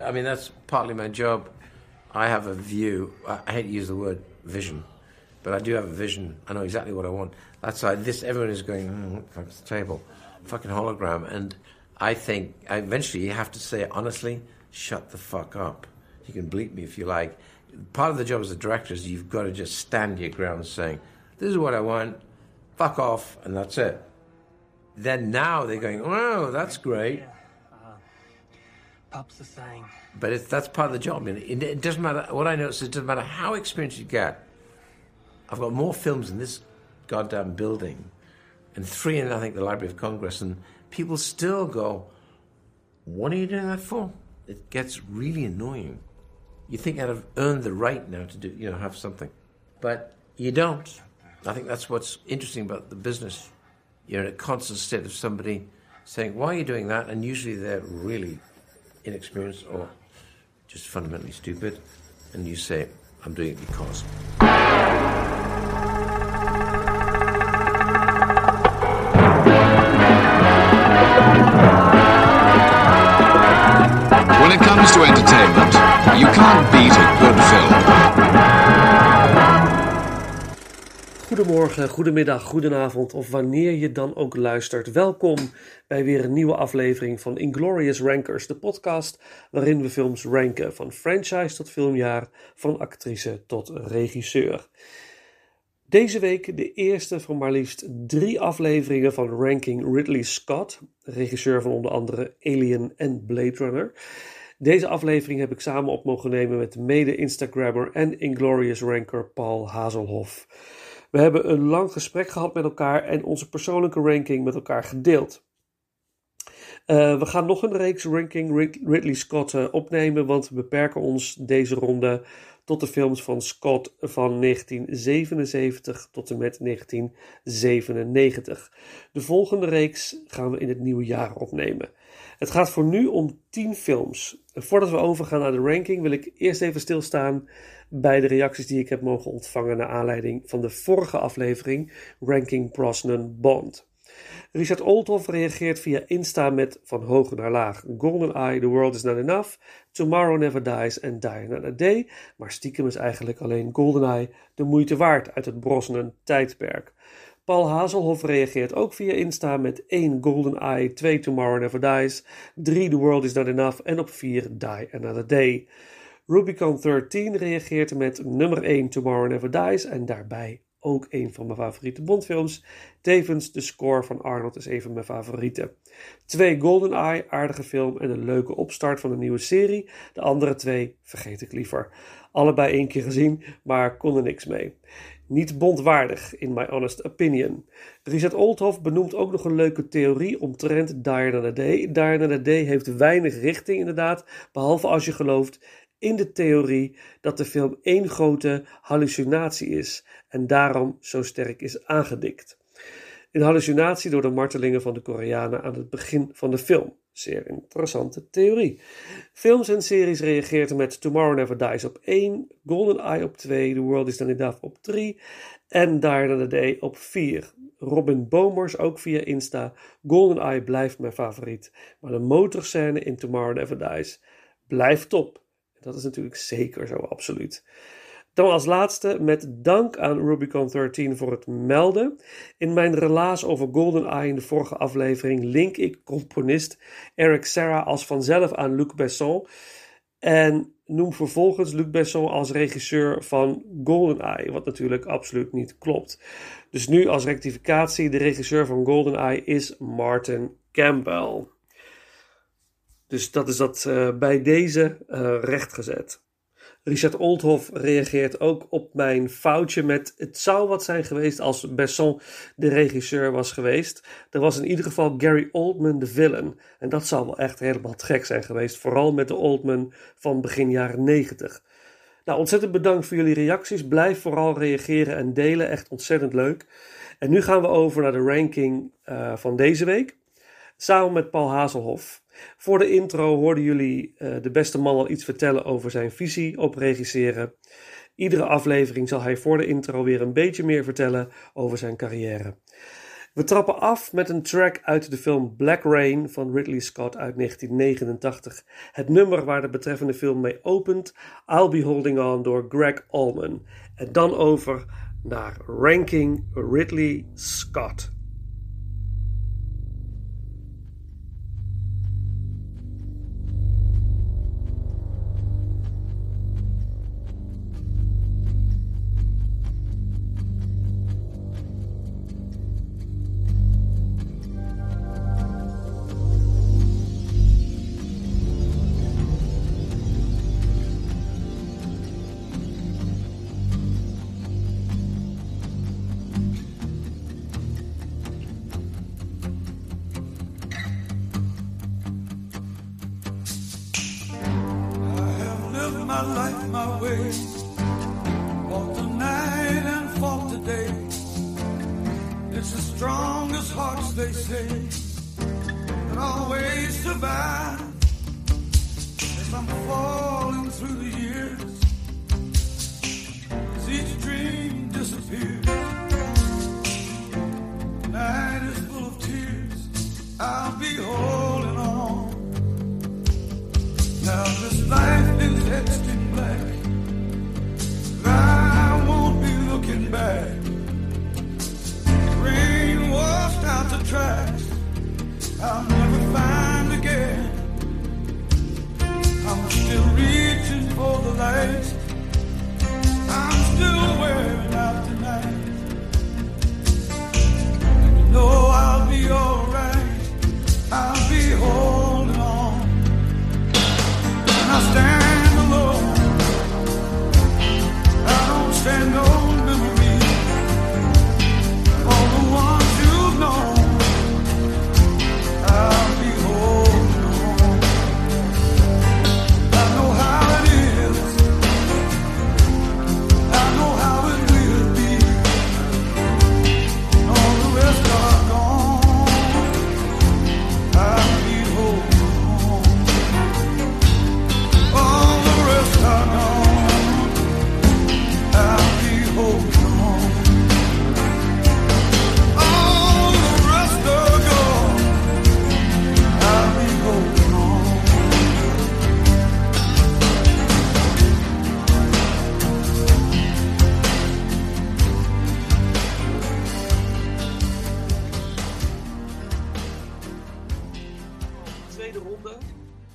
I mean, that's partly my job. I have a view. I hate to use the word vision, but I do have a vision. I know exactly what I want. That's why this, everyone is going, what the fuck's the table? Fucking hologram. And I think eventually you have to say, honestly, shut the fuck up. You can bleep me if you like. Part of the job as a director is you've got to just stand your ground saying, this is what I want, fuck off, and that's it. Then now they're going, oh, that's great. Pups are saying. But that's part of the job. I mean, it doesn't matter. What I notice is it doesn't matter how experienced you get. I've got more films in this goddamn building, and three in, I think, the Library of Congress, and people still go, what are you doing that for? It gets really annoying. You think I'd have earned the right now to do, you know, have something. But you don't. I think that's what's interesting about the business. You're in a constant state of somebody saying, why are you doing that? And usually they're really inexperienced or just fundamentally stupid, and you say, I'm doing it because. When it comes to entertainment, you can't beat a good film. Goedemorgen, goedemiddag, goedenavond of wanneer je dan ook luistert. Welkom bij weer een nieuwe aflevering van Inglorious Rankers, de podcast waarin we films ranken. Van franchise tot filmjaar, van actrice tot regisseur. Deze week de eerste van maar liefst 3 afleveringen van ranking Ridley Scott, regisseur van onder andere Alien en Blade Runner. Deze aflevering heb ik samen op mogen nemen met mede-Instagrammer en Inglorious Ranker Paul Hazelhoff. We hebben een lang gesprek gehad met elkaar en onze persoonlijke ranking met elkaar gedeeld. We gaan nog een reeks ranking Ridley Scott opnemen, want we beperken ons deze ronde tot de films van Scott van 1977 tot en met 1997. De volgende reeks gaan we in het nieuwe jaar opnemen. Het gaat voor nu om 10 films. En voordat we overgaan naar de ranking wil ik eerst even stilstaan bij de reacties die ik heb mogen ontvangen naar aanleiding van de vorige aflevering Ranking Brosnan Bond. Richard Oldhof reageert via Insta met van hoog naar laag. GoldenEye, The World Is Not Enough, Tomorrow Never Dies en Die Another Day. Maar stiekem is eigenlijk alleen GoldenEye de moeite waard uit het Brosnan tijdperk. Paul Hazelhoff reageert ook via Insta met 1 GoldenEye, 2 Tomorrow Never Dies, 3 The World Is Not Enough en op 4 Die Another Day. Rubicon 13 reageert met nummer 1 Tomorrow Never Dies en daarbij ook een van mijn favoriete Bondfilms. Tevens de score van Arnold is een van mijn favorieten. 2 GoldenEye, aardige film en een leuke opstart van een nieuwe serie. De andere 2 vergeet ik liever. Allebei 1 keer gezien, maar kon er niks mee. Niet bondwaardig, in my honest opinion. Richard Oldhof benoemt ook nog een leuke theorie omtrent Die Another Day. Die Another Day heeft weinig richting inderdaad, behalve als je gelooft in de theorie dat de film één grote hallucinatie is en daarom zo sterk is aangedikt. Een hallucinatie door de martelingen van de Koreanen aan het begin van de film. Zeer interessante theorie. Films en series reageert met Tomorrow Never Dies op 1, GoldenEye op 2, The World Is Not Enough op 3 en Die Another Day op 4. Robin Bomers, ook via Insta, GoldenEye blijft mijn favoriet, maar de motorscène in Tomorrow Never Dies blijft top. Dat is natuurlijk zeker zo, absoluut. Dan als laatste, met dank aan Rubicon 13 voor het melden. In mijn relaas over GoldenEye in de vorige aflevering link ik componist Eric Serra als vanzelf aan Luc Besson. En noem vervolgens Luc Besson als regisseur van GoldenEye, wat natuurlijk absoluut niet klopt. Dus nu als rectificatie, de regisseur van GoldenEye is Martin Campbell. Dus dat is dat bij deze rechtgezet. Richard Oldhof reageert ook op mijn foutje met het zou wat zijn geweest als Besson de regisseur was geweest. Er was in ieder geval Gary Oldman de villain. En dat zou wel echt helemaal te gek zijn geweest. Vooral met de Oldman van begin jaren 90. Nou, ontzettend bedankt voor jullie reacties. Blijf vooral reageren en delen. Echt ontzettend leuk. En nu gaan we over naar de ranking van deze week. Samen met Paul Hazelhoff. Voor de intro hoorden jullie de beste man al iets vertellen over zijn visie op regisseren. Iedere aflevering zal hij voor de intro weer een beetje meer vertellen over zijn carrière. We trappen af met een track uit de film Black Rain van Ridley Scott uit 1989. Het nummer waar de betreffende film mee opent, I'll Be Holding On door Greg Allman. En dan over naar Ranking Ridley Scott.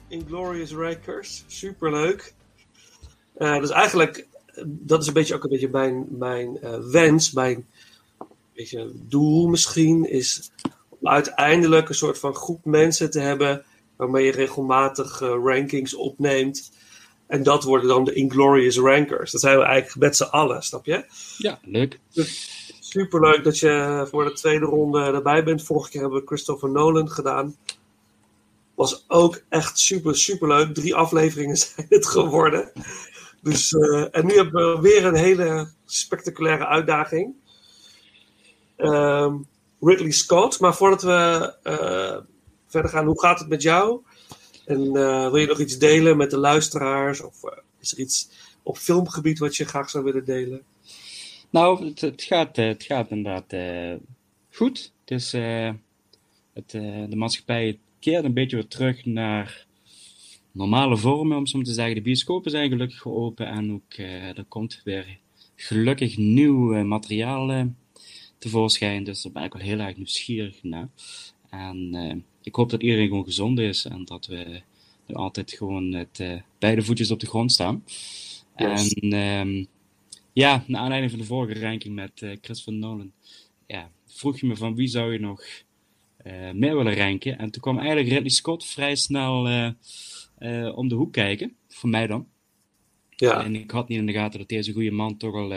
Inglorious Rankers, superleuk. Dus eigenlijk, dat is ook een beetje mijn wens, mijn beetje doel misschien, is om uiteindelijk een soort van groep mensen te hebben waarmee je regelmatig rankings opneemt. En dat worden dan de Inglorious Rankers. Dat zijn we eigenlijk met z'n allen, snap je? Ja, leuk. Dus superleuk dat je voor de tweede ronde erbij bent. Vorige keer hebben we Christopher Nolan gedaan. Was ook echt super, super leuk. 3 afleveringen zijn het geworden. Dus, en nu hebben we weer een hele spectaculaire uitdaging. Ridley Scott. Maar voordat we verder gaan, hoe gaat het met jou? En wil je nog iets delen met de luisteraars? Of is er iets op filmgebied wat je graag zou willen delen? Nou, het gaat inderdaad goed. Dus de maatschappij keert een beetje weer terug naar normale vormen, om zo te zeggen. De bioscopen zijn gelukkig geopend en ook er komt weer gelukkig nieuw materiaal tevoorschijn. Dus daar ben ik wel heel erg nieuwsgierig naar. En ik hoop dat iedereen gewoon gezond is en dat we nu altijd gewoon met beide voetjes op de grond staan. Yes. En ja, naar aanleiding van de vorige ranking met Christopher Nolan, ja, vroeg je me van wie zou je nog meer willen ranken. En toen kwam eigenlijk Ridley Scott vrij snel om de hoek kijken. Voor mij dan. Ja. En ik had niet in de gaten dat deze goede man toch al,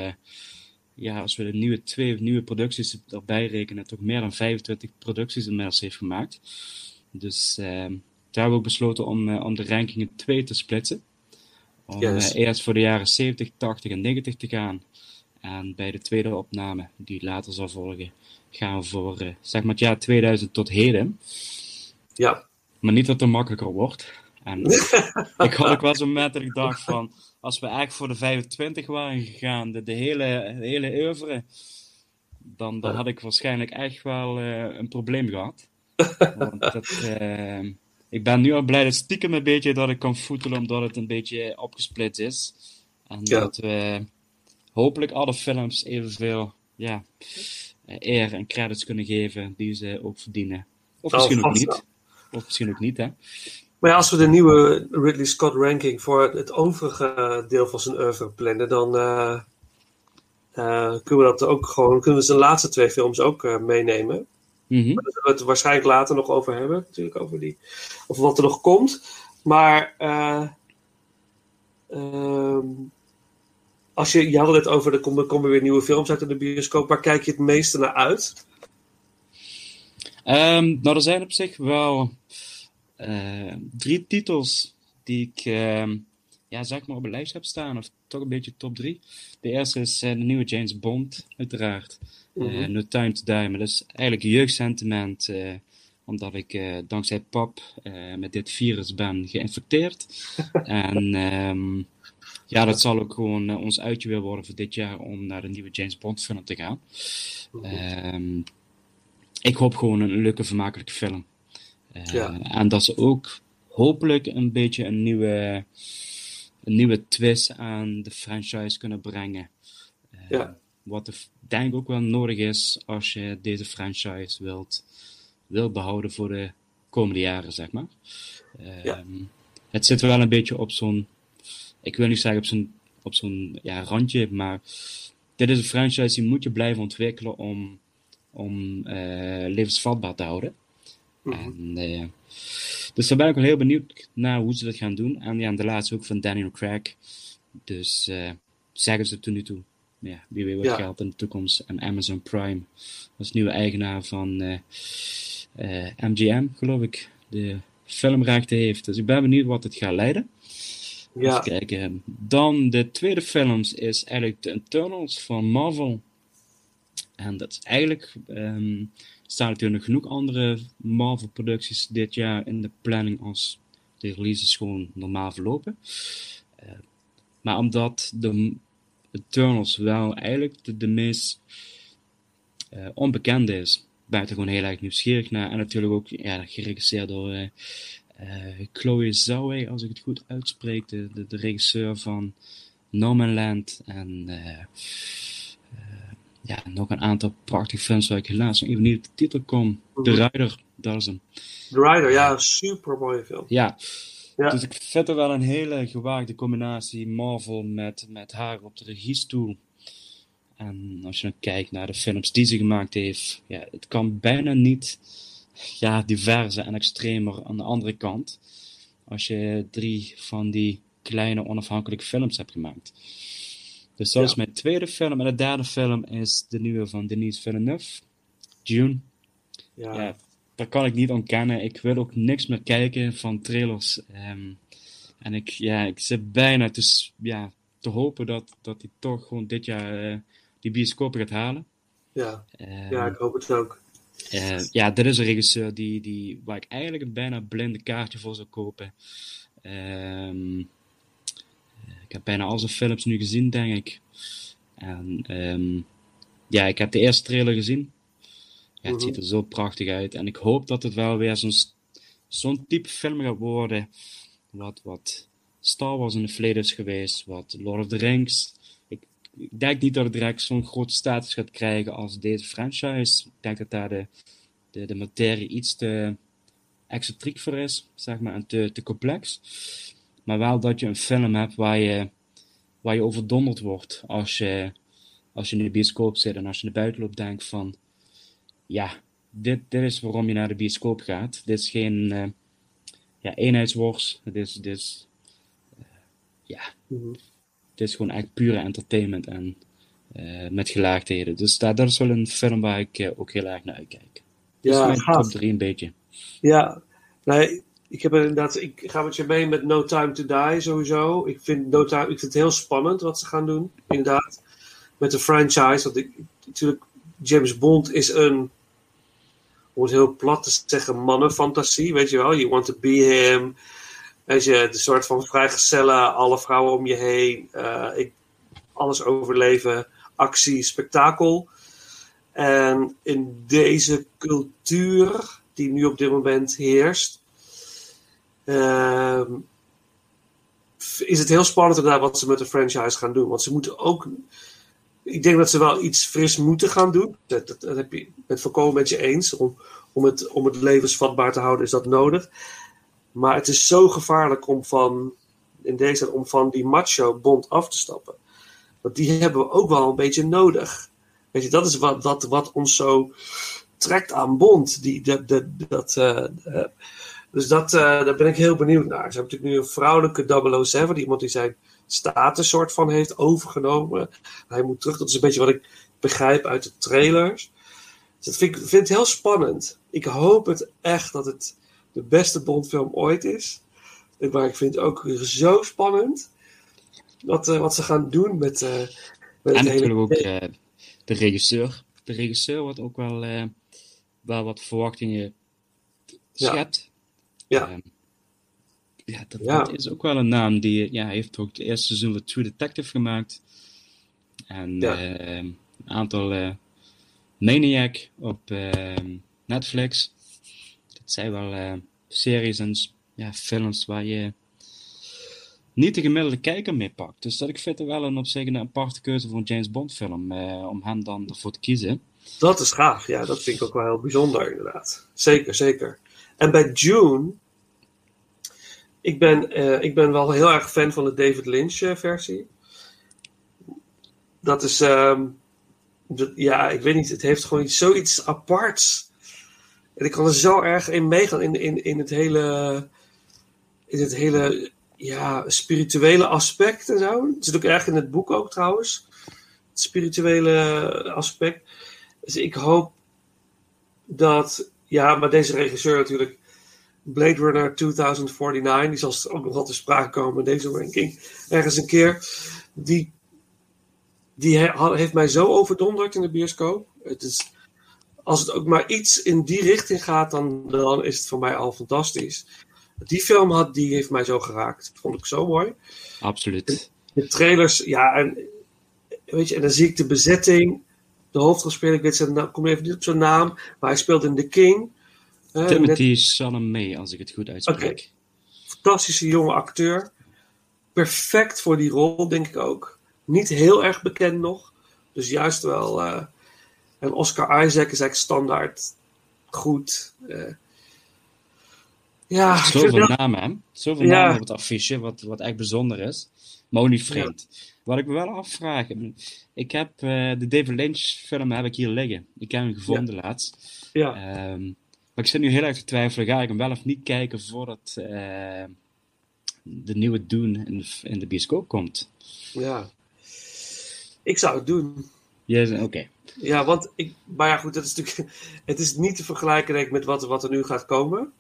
als we de twee nieuwe producties erbij rekenen, toch meer dan 25 producties inmiddels heeft gemaakt. Dus daar hebben we ook besloten om de ranking in 2 te splitsen. Om eerst voor de jaren 70, 80 en 90 te gaan. En bij de tweede opname, die later zal volgen, gaan we voor zeg maar het jaar 2000 tot heden. Ja. Maar niet dat het makkelijker wordt. En ik had ook wel zo'n moment dat ik dacht van, als we eigenlijk voor de 25 waren gegaan, de hele oeuvre, dan had ik waarschijnlijk echt wel een probleem gehad. Want ik ben nu al blij dat stiekem een beetje dat ik kan voetelen, omdat het een beetje opgesplit is. En dat we hopelijk alle films evenveel eer en credits kunnen geven die ze ook verdienen. Of misschien ook niet. Of misschien ook niet, hè. Maar ja, als we de nieuwe Ridley Scott ranking voor het overige deel van zijn oeuvre plannen, dan kunnen we dat ook gewoon, kunnen we zijn laatste twee films ook meenemen. Mm-hmm. Daar zullen we het waarschijnlijk later nog over hebben, natuurlijk, over die, of wat er nog komt. Maar als je had het over, er komen weer nieuwe films uit in de bioscoop, waar kijk je het meeste naar uit? Nou, er zijn op zich wel drie titels die ik op mijn lijst heb staan, of toch een beetje top 3. De eerste is de nieuwe James Bond, uiteraard. Mm-hmm. No Time to Die, maar dat is eigenlijk een jeugdsentiment, omdat ik dankzij pap met dit virus ben geïnfecteerd. En dat zal ook gewoon ons uitje weer worden voor dit jaar om naar de nieuwe James Bond film te gaan. Ik hoop gewoon een leuke, vermakelijke film. En dat ze ook hopelijk een beetje een nieuwe twist aan de franchise kunnen brengen. Wat denk ik ook wel nodig is als je deze franchise wilt behouden voor de komende jaren, zeg maar. Het zit wel een beetje op zo'n, ik wil niet zeggen op zo'n randje, maar dit is een franchise die moet je blijven ontwikkelen om levensvatbaar te houden. Mm-hmm. En, dus daar ben ik wel heel benieuwd naar hoe ze dat gaan doen. En ja, de laatste ook van Daniel Craig. Dus zeggen ze tot nu toe. Ja, wie weet wat geld in de toekomst. En Amazon Prime was nieuwe eigenaar van MGM, geloof ik. De filmrechten heeft. Dus ik ben benieuwd wat het gaat leiden. Ja. Even kijken. Dan de tweede films is eigenlijk de Eternals van Marvel. En dat is eigenlijk... staan natuurlijk genoeg andere Marvel-producties dit jaar in de planning als de releases gewoon normaal verlopen. Maar omdat de Eternals wel eigenlijk de meest onbekende is, ben ik er gewoon heel erg nieuwsgierig naar. En natuurlijk ook geregisseerd door Chloe Zhao, als ik het goed uitspreek, de regisseur van No Man Land en... nog een aantal prachtige films waar ik helaas nog even niet op de titel kom. The Rider, dat is hem. The Rider, ja, super mooie film. Ja, dus ik vind er wel een hele gewaagde combinatie Marvel met haar op de regiestoel. En als je dan kijkt naar de films die ze gemaakt heeft, het kan bijna niet diverser en extremer aan de andere kant. Als je drie van die kleine onafhankelijke films hebt gemaakt. Dus dat is mijn tweede film. En de derde film is de nieuwe van Denis Villeneuve. Dune. Ja, daar kan ik niet ontkennen. Ik wil ook niks meer kijken van trailers. En ik zit bijna te hopen dat hij toch gewoon dit jaar die bioscopen gaat halen. Ja, ik hoop het ook. Dit is een regisseur die, waar ik eigenlijk een bijna blinde kaartje voor zou kopen. Ik heb bijna al zijn films nu gezien, denk ik. En ik heb de eerste trailer gezien. Ja, het ziet er zo prachtig uit. En ik hoop dat het wel weer zo'n type film gaat worden. Wat Star Wars in de verleden is geweest. Wat Lord of the Rings. Ik denk niet dat het direct zo'n grote status gaat krijgen als deze franchise. Ik denk dat daar de materie iets te excentriek voor is. Zeg maar, en te complex. Maar wel dat je een film hebt waar je overdonderd wordt als je in de bioscoop zit en als je naar buiten loopt denkt van dit is waarom je naar de bioscoop gaat. Dit is geen eenheidsworst. Het is gewoon echt pure entertainment en met gelaagdheden. Dus dat is wel een film waar ik ook heel erg naar uitkijk. Dus mijn top 3 een beetje. Ja, nee. Ik ga met je mee met No Time to Die sowieso. Ik vind het heel spannend wat ze gaan doen, inderdaad. Met de franchise. Want natuurlijk, James Bond is een, om het heel plat te zeggen, mannenfantasie. Weet je wel, you want to be him. Weet je, de soort van vrijgezellen, alle vrouwen om je heen. Alles overleven, actie, spektakel. En in deze cultuur die nu op dit moment heerst, is het heel spannend daarna wat ze met de franchise gaan doen. Want ze moeten ook... Ik denk dat ze wel iets fris moeten gaan doen. Dat heb je het volkomen met je eens. Om het levensvatbaar te houden is dat nodig. Maar het is zo gevaarlijk om van die macho-bond af te stappen. Want die hebben we ook wel een beetje nodig. Weet je, dat is wat ons zo trekt aan Bond. Daar ben ik heel benieuwd naar. Ze hebben natuurlijk nu een vrouwelijke 007. Iemand die zijn status soort van heeft overgenomen. Hij moet terug. Dat is een beetje wat ik begrijp uit de trailers. Dus dat vind ik heel spannend. Ik hoop het echt dat het de beste Bondfilm ooit is. Maar ik vind het ook zo spannend wat ze gaan doen met en het hele... En natuurlijk ook de regisseur. De regisseur wordt ook wel wat verwachtingen schept. Ja. Dat is ook wel een naam die... Ja, hij heeft ook het eerste seizoen van True Detective gemaakt. En een aantal Maniac op Netflix. Dat zijn wel series en films waar je niet de gemiddelde kijker mee pakt. Dus dat ik vind er wel op zich een aparte keuze voor een James Bond film. Om hem dan ervoor te kiezen. Dat is gaaf. Ja, dat vind ik ook wel heel bijzonder inderdaad. Zeker, zeker. En bij Dune... Ik ben wel heel erg fan van de David Lynch versie. Dat is... ik weet niet. Het heeft gewoon zoiets aparts. En ik kan er zo erg in meegaan. In het hele spirituele aspect en zo. Het zit ook erg in het boek ook trouwens. Het spirituele aspect. Dus ik hoop dat... Ja, maar deze regisseur natuurlijk... Blade Runner 2049, die zal ook nog wel te sprake komen in deze ranking, ergens een keer. Die heeft mij zo overdonderd in de bioscoop. Het is, als het ook maar iets in die richting gaat, dan is het voor mij al fantastisch. Die film heeft mij zo geraakt. Dat vond ik zo mooi. Absoluut. De trailers, en dan zie ik de bezetting, de hoofdrolspeler, ik weet zijn naam, kom even niet op zijn naam, maar hij speelt in The King. Timothy Chalamet, als ik het goed uitspreek. Okay. Fantastische jonge acteur. Perfect voor die rol, denk ik ook. Niet heel erg bekend nog. Dus juist wel... en Oscar Isaac is eigenlijk standaard goed. Zoveel namen op het affiche, wat echt bijzonder is. Moni Vriend. Ja. Wat ik me wel afvraag... Ik heb de David Lynch film heb ik hier liggen. Ik heb hem gevonden laatst. Ja. Maar ik zit nu heel erg te twijfelen, ga ik hem wel of niet kijken voordat de nieuwe Dune in de bioscoop komt? Ja, ik zou het doen. Yes, okay. Ja, want dat is natuurlijk, het is niet te vergelijken denk ik, met wat er nu gaat komen.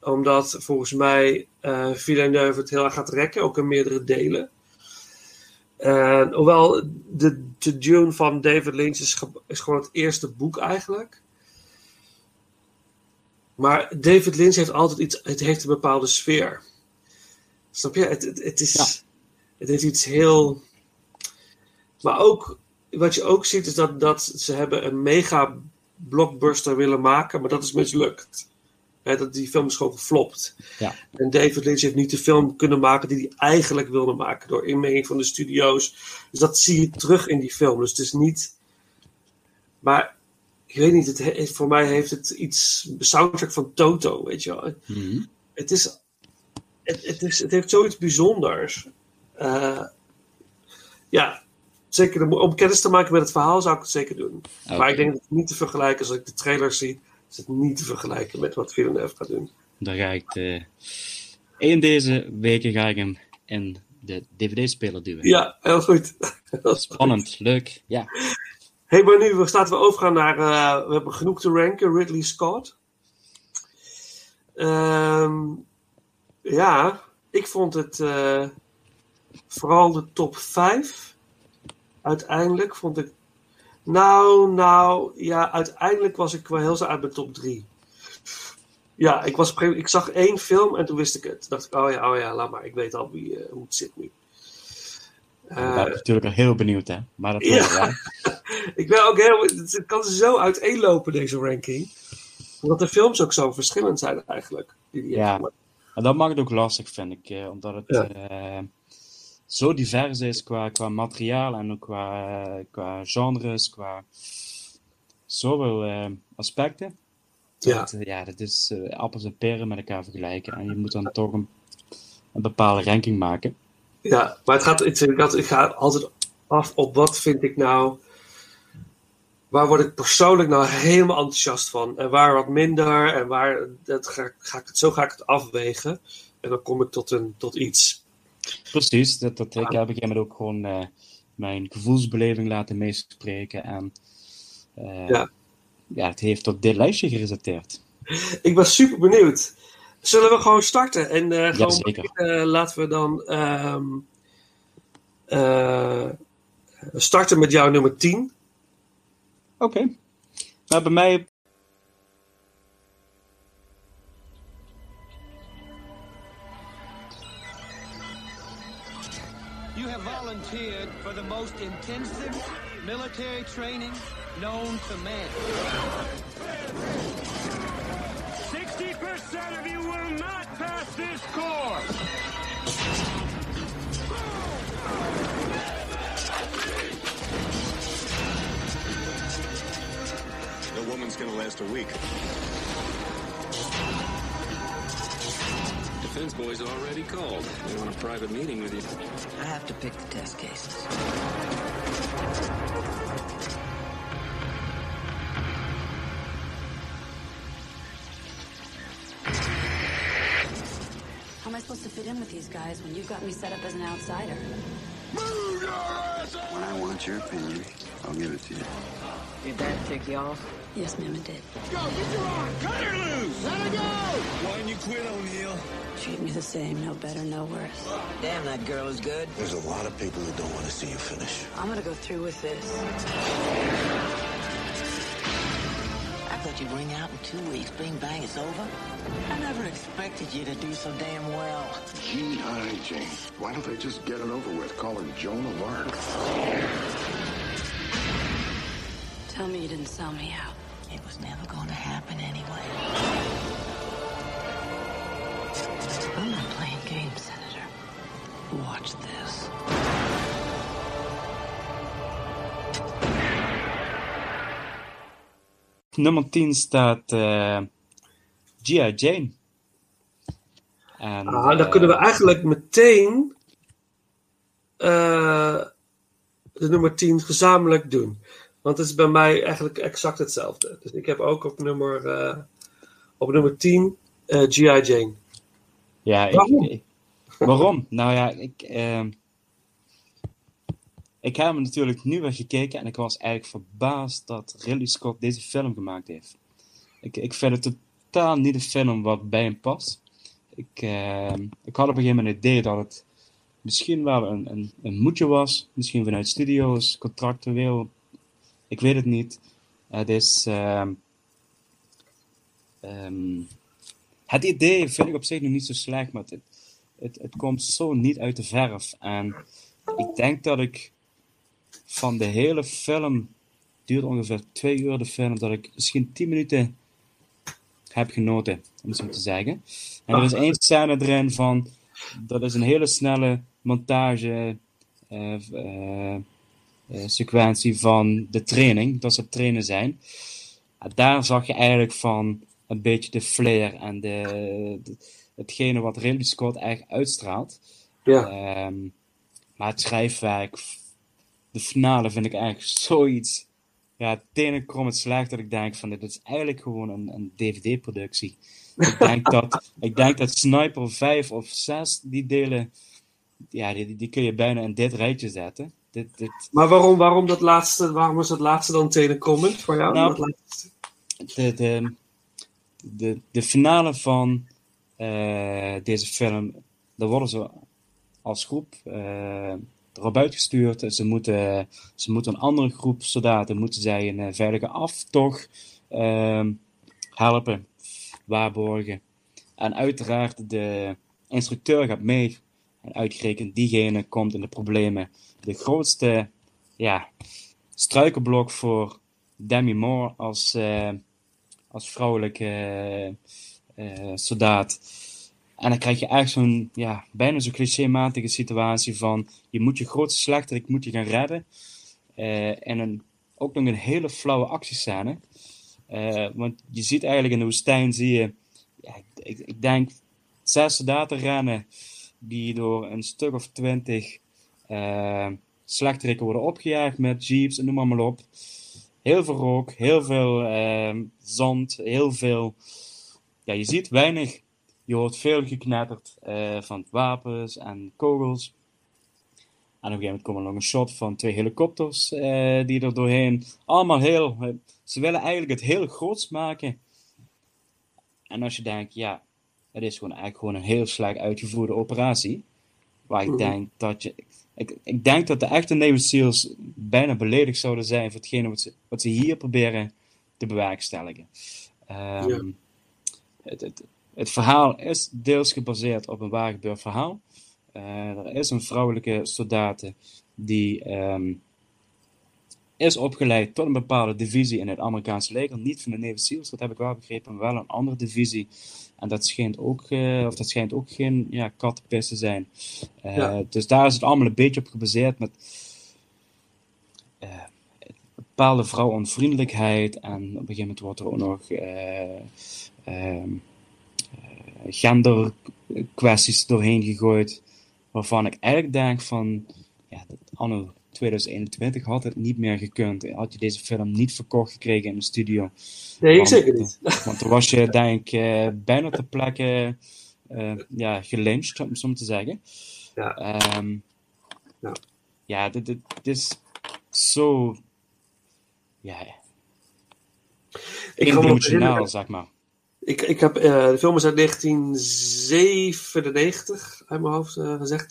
Omdat volgens mij Villeneuve het heel erg gaat rekken, ook in meerdere delen. Hoewel de Dune van David Lynch is gewoon het eerste boek eigenlijk. Maar David Lynch heeft altijd iets... Het heeft een bepaalde sfeer. Snap je? Het heeft iets heel... Maar ook... Wat je ook ziet is dat ze hebben een mega blockbuster willen maken. Maar dat is mislukt. He, die film is gewoon geflopt. Ja. En David Lynch heeft niet de film kunnen maken die hij eigenlijk wilde maken. Door inmenging van de studio's. Dus dat zie je terug in die film. Dus het is niet... Maar... Ik weet niet, voor mij heeft het iets... soundtrack van Toto, weet je wel. Mm-hmm. Het heeft zoiets bijzonders. Zeker om kennis te maken met het verhaal zou ik het zeker doen. Okay. Maar ik denk dat het niet te vergelijken is. Als ik de trailer zie, is het niet te vergelijken met wat Villeneuve gaat doen. Dan ga ik in deze weken ga ik hem in de DVD-speler duwen. Ja, heel goed. Spannend, goed. Leuk, ja. Hey, maar nu staat we overgaan naar... we hebben genoeg te ranken. Ridley Scott. Ik vond het... vooral de top 5. Uiteindelijk vond ik... uiteindelijk was ik wel heel zo uit mijn top 3. Ja, ik zag 1 film en toen wist ik het. Toen dacht ik, oh ja, laat maar. Ik weet al hoe het zit nu. Ik ben natuurlijk al heel benieuwd, hè. Maar dat Ik ben ook heel... Het kan zo uiteenlopen, deze ranking. Omdat de films ook zo verschillend zijn eigenlijk. Ja, en dat maakt het ook lastig, vind ik. Omdat het zo divers is qua materiaal en ook qua genres, qua zoveel aspecten. Dat, dat is appels en peren met elkaar vergelijken. En je moet dan toch een bepaalde ranking maken. Ja, maar ik ga altijd af op wat vind ik nou... Waar word ik persoonlijk nou helemaal enthousiast van? En waar wat minder? En waar zo ga ik het afwegen. En dan kom ik tot iets. Precies. Ik heb op een gegeven moment ook gewoon mijn gevoelsbeleving laten meespreken. En het heeft tot dit lijstje geresulteerd. Ik ben super benieuwd. Zullen we gewoon starten? En laten we dan starten met jouw nummer 10. Oké. Okay. Nou, bij mij... You have volunteered for the most intensive military training known to man. 60% of you will not pass this course. No woman's gonna last a week. Defense boys already called. They want a private meeting with you. I have to pick the test cases. How am I supposed to fit in with these guys when you've got me set up as an outsider? Move your ass out! When I want your opinion, I'll give it to you. Did that tick you off? Yes, ma'am, it did. Go, get your arm! Cut her loose! Let her go! Why didn't you quit, O'Neill? Treat me the same, no better, no worse. Damn, that girl is good. There's a lot of people who don't want to see you finish. I'm gonna go through with this. I thought you'd ring out in 2 weeks. Bing, bang, it's over. I never expected you to do so damn well. G.I. Jane. Why don't they just get it over with? Call her Joan of Arc. Tell me you didn't sell me out. It was never going to happen anyway. I'm not playing games, Senator. Watch this. Nummer 10 staat G.I. Jane. En, dan kunnen we eigenlijk meteen de nummer 10 gezamenlijk doen. Want het is bij mij eigenlijk exact hetzelfde. Dus ik heb ook op nummer 10 G.I. Jane. Ja, waarom? Nou ja, ik heb hem natuurlijk nu weer gekeken en ik was eigenlijk verbaasd dat Ridley Scott deze film gemaakt heeft. Ik vind het totaal niet de film wat bij hem past. Ik had op een gegeven moment het idee dat het misschien wel een moedje was. Misschien vanuit studio's, contractueel. Ik weet het niet. Het is... het idee vind ik op zich nog niet zo slecht, maar het komt zo niet uit de verf. En ik denk dat ik van de hele film, duurt ongeveer 2 uur de film, dat ik misschien 10 minuten heb genoten, om het zo te zeggen. En er is 1 scène erin van, dat is een hele snelle montage... sequentie van de training, dat ze het trainen zijn. En daar zag je eigenlijk van een beetje de flair en hetgene wat Ridley Scott eigenlijk uitstraalt. Ja. Maar het schrijfwerk, de finale vind ik eigenlijk zoiets, tenen krom het slaag dat ik denk van dit is eigenlijk gewoon een DVD-productie. Ik denk dat Sniper 5 of 6 die delen, die kun je bijna in dit rijtje zetten. Maar waarom is dat laatste dan telecomment voor jou? Nou, de finale van deze film, daar worden ze als groep erop uitgestuurd. Ze moeten een andere groep soldaten, moeten zij een veilige aftocht helpen, waarborgen. En uiteraard de instructeur gaat mee. En uitgerekend diegene komt in de problemen. De grootste struikelblok voor Demi Moore als vrouwelijke soldaat. En dan krijg je echt zo'n, ja, bijna zo'n clichématige situatie van je moet je grootste slechterik moet je gaan redden. En ook nog een hele flauwe actiescène. Want je ziet eigenlijk in de woestijn zie je, ja, ik denk 6 soldaten rennen die door een stuk of 20 slechterikken worden opgejaagd met jeeps en noem maar op. Heel veel rook, heel veel zand, heel veel... Ja, je ziet weinig. Je hoort veel geknetterd van wapens en kogels. En op een gegeven moment komt er nog een shot van 2 helikopters die er doorheen... Allemaal heel... Ze willen eigenlijk het heel groots maken. En als je denkt, ja, het is gewoon eigenlijk gewoon een heel slecht uitgevoerde operatie. Waar ik denk dat je... Ik denk dat de echte Navy SEALs bijna beledigd zouden zijn voor hetgene wat ze hier proberen te bewerkstelligen. Het verhaal is deels gebaseerd op een waar gebeurd verhaal. Er is een vrouwelijke soldaat die is opgeleid tot een bepaalde divisie in het Amerikaanse leger. Niet van de Navy SEALs, dat heb ik wel begrepen, maar wel een andere divisie. En dat schijnt ook, geen kattenpis te zijn. Dus daar is het allemaal een beetje op gebaseerd met bepaalde vrouwonvriendelijkheid. En op een gegeven moment wordt er ook nog genderkwesties doorheen gegooid. Waarvan ik eigenlijk denk van, ja, anno 2021 had het niet meer gekund. Had je deze film niet verkocht gekregen in de studio. Nee, zeker niet. Want dan was je denk ik bijna ter plekke gelyncht, om zo te zeggen. Ja, dit is zo... Ja, emotionaal, zeg maar. Ik heb de film is uit 1997 uit mijn hoofd gezegd.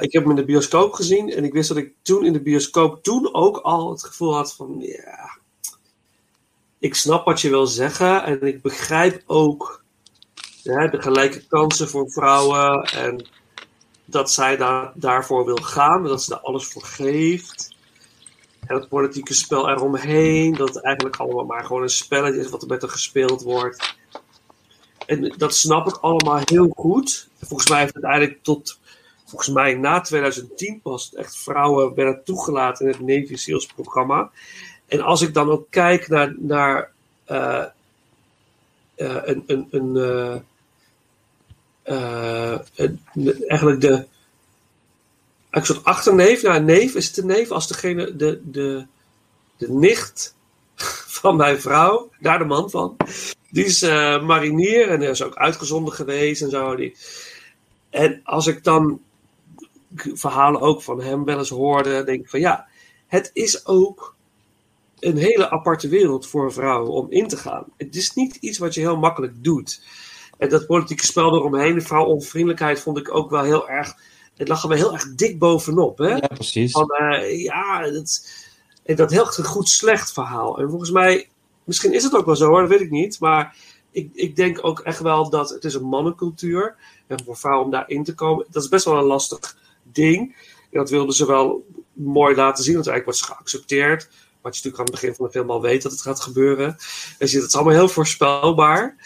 Ik heb hem in de bioscoop gezien en ik wist dat ik toen in de bioscoop ook al het gevoel had van ik snap wat je wil zeggen en ik begrijp ook de gelijke kansen voor vrouwen en dat zij daarvoor wil gaan, dat ze daar alles voor geeft. En het politieke spel eromheen, dat het eigenlijk allemaal maar gewoon een spelletje is wat er met er gespeeld wordt. En dat snap ik allemaal heel goed. Volgens mij heeft het eigenlijk na 2010 pas echt vrouwen werden toegelaten in het Navy SEALs programma. En als ik dan ook kijk naar eigenlijk de... Een soort achterneef, nou, een neef is het een neef als degene, de nicht van mijn vrouw, daar de man van, die is marinier en is ook uitgezonden geweest en zo. En als ik dan verhalen ook van hem wel eens hoorde, denk ik van ja, het is ook een hele aparte wereld voor vrouwen om in te gaan. Het is niet iets wat je heel makkelijk doet. En dat politieke spel eromheen, de vrouwonvriendelijkheid vond ik ook wel heel erg... Het lag er wel heel erg dik bovenop. Hè? Ja, precies. Van, dat heel goed slecht verhaal. En volgens mij, misschien is het ook wel zo hoor, dat weet ik niet. Maar ik denk ook echt wel dat het is een mannencultuur. En voor vrouwen om daarin te komen, dat is best wel een lastig ding. En dat wilden ze wel mooi laten zien. Want eigenlijk wordt ze geaccepteerd. Wat je natuurlijk aan het begin van de film al weet dat het gaat gebeuren. En je, dat is allemaal heel voorspelbaar.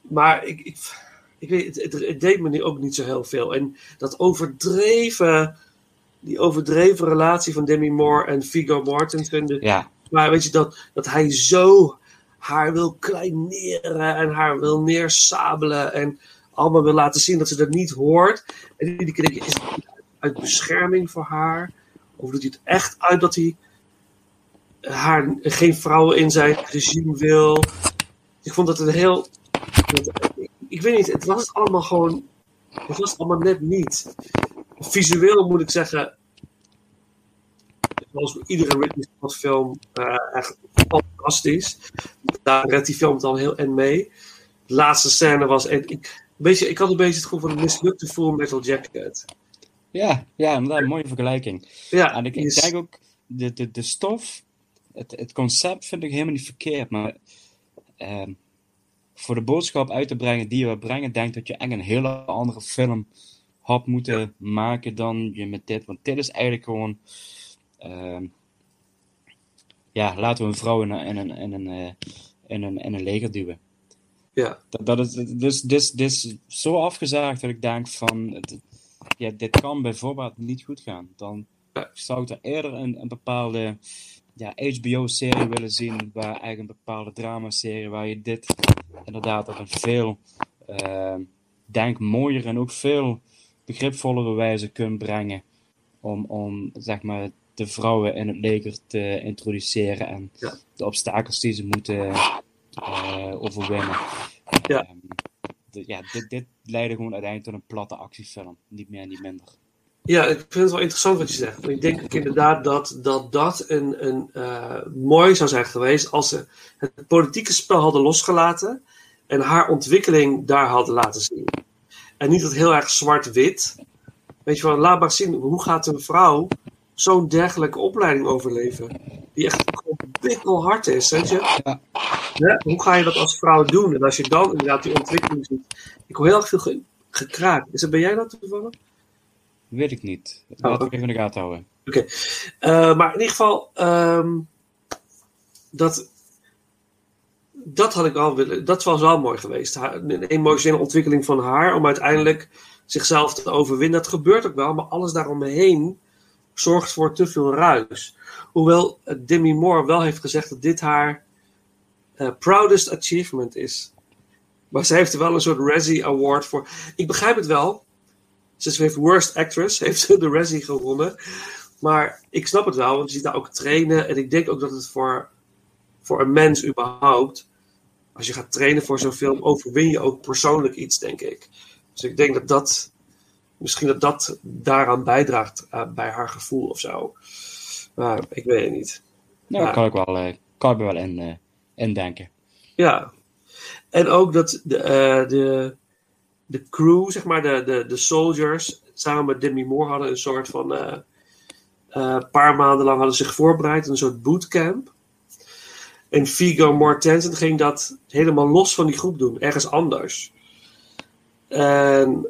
Maar ik weet, het deed me nu ook niet zo heel veel. En dat die overdreven relatie van Demi Moore en Viggo Mortensen. Ja. Maar weet je, dat hij zo haar wil kleineren en haar wil neersabelen en allemaal wil laten zien dat ze dat niet hoort. En iedere keer denk je, is het uit bescherming voor haar? Of doet hij het echt uit dat hij haar geen vrouwen in zijn regime wil? Ik vond dat een heel... Ik weet niet, het was allemaal net niet. Visueel moet ik zeggen, zoals iedere Ridley Scott film echt fantastisch. Daar redt die film dan heel en mee. De laatste scène was, ik had een beetje het gevoel van een mislukte Full Metal Jacket. Ja, inderdaad, een mooie vergelijking. Ja, en ik denk ook, de stof, het concept vind ik helemaal niet verkeerd, maar... voor de boodschap uit te brengen die je wil brengen, denk dat je echt een hele andere film had moeten maken dan je met dit. Want dit is eigenlijk gewoon Ja, laten we een vrouw in een leger duwen. Ja. Dit is zo afgezaagd dat ik denk van... Ja, dit kan bijvoorbeeld niet goed gaan. Dan zou ik er eerder een bepaalde HBO-serie willen zien, waar eigenlijk een bepaalde drama-serie, waar je dit inderdaad op een veel, mooier en ook veel begripvollere wijze kunt brengen om zeg maar de vrouwen in het leger te introduceren en de obstakels die ze moeten overwinnen. Ja. Dit leidde gewoon uiteindelijk tot een platte actiefilm. Niet meer en niet minder. Ja, ik vind het wel interessant wat je zegt. Ik denk inderdaad dat mooi zou zijn geweest als ze het politieke spel hadden losgelaten en haar ontwikkeling daar hadden laten zien. En niet dat heel erg zwart-wit. Weet je wel, laat maar zien, hoe gaat een vrouw zo'n dergelijke opleiding overleven? Die echt bikkelhard is, weet je? Ja. Ja, hoe ga je dat als vrouw doen? En als je dan inderdaad die ontwikkeling ziet. Ik hoor heel erg veel gekraakt. Ben jij dat toevallig? Weet ik niet. Laten we even in de gaten houden. Oké. Maar in ieder geval... dat had ik al willen... Dat was wel mooi geweest. Een emotionele ontwikkeling van haar. Om uiteindelijk zichzelf te overwinnen. Dat gebeurt ook wel. Maar alles daaromheen zorgt voor te veel ruis. Hoewel Demi Moore wel heeft gezegd dat dit haar... proudest achievement is. Maar ze heeft er wel een soort Razzie Award voor. Ik begrijp het wel. Ze heeft Worst Actress, heeft ze de Razzie gewonnen. Maar ik snap het wel, want ze ziet daar ook trainen. En ik denk ook dat het voor een mens überhaupt, als je gaat trainen voor zo'n film, overwin je ook persoonlijk iets, denk ik. Dus ik denk dat daaraan bijdraagt bij haar gevoel of zo. Maar ik weet het niet. Nou, ja. Kan ik wel en denken. Ja. En ook dat de crew, zeg maar, de soldiers, samen met Demi Moore hadden een soort van paar maanden lang hadden zich voorbereid, een soort bootcamp. En Viggo Mortensen ging dat helemaal los van die groep doen, ergens anders. En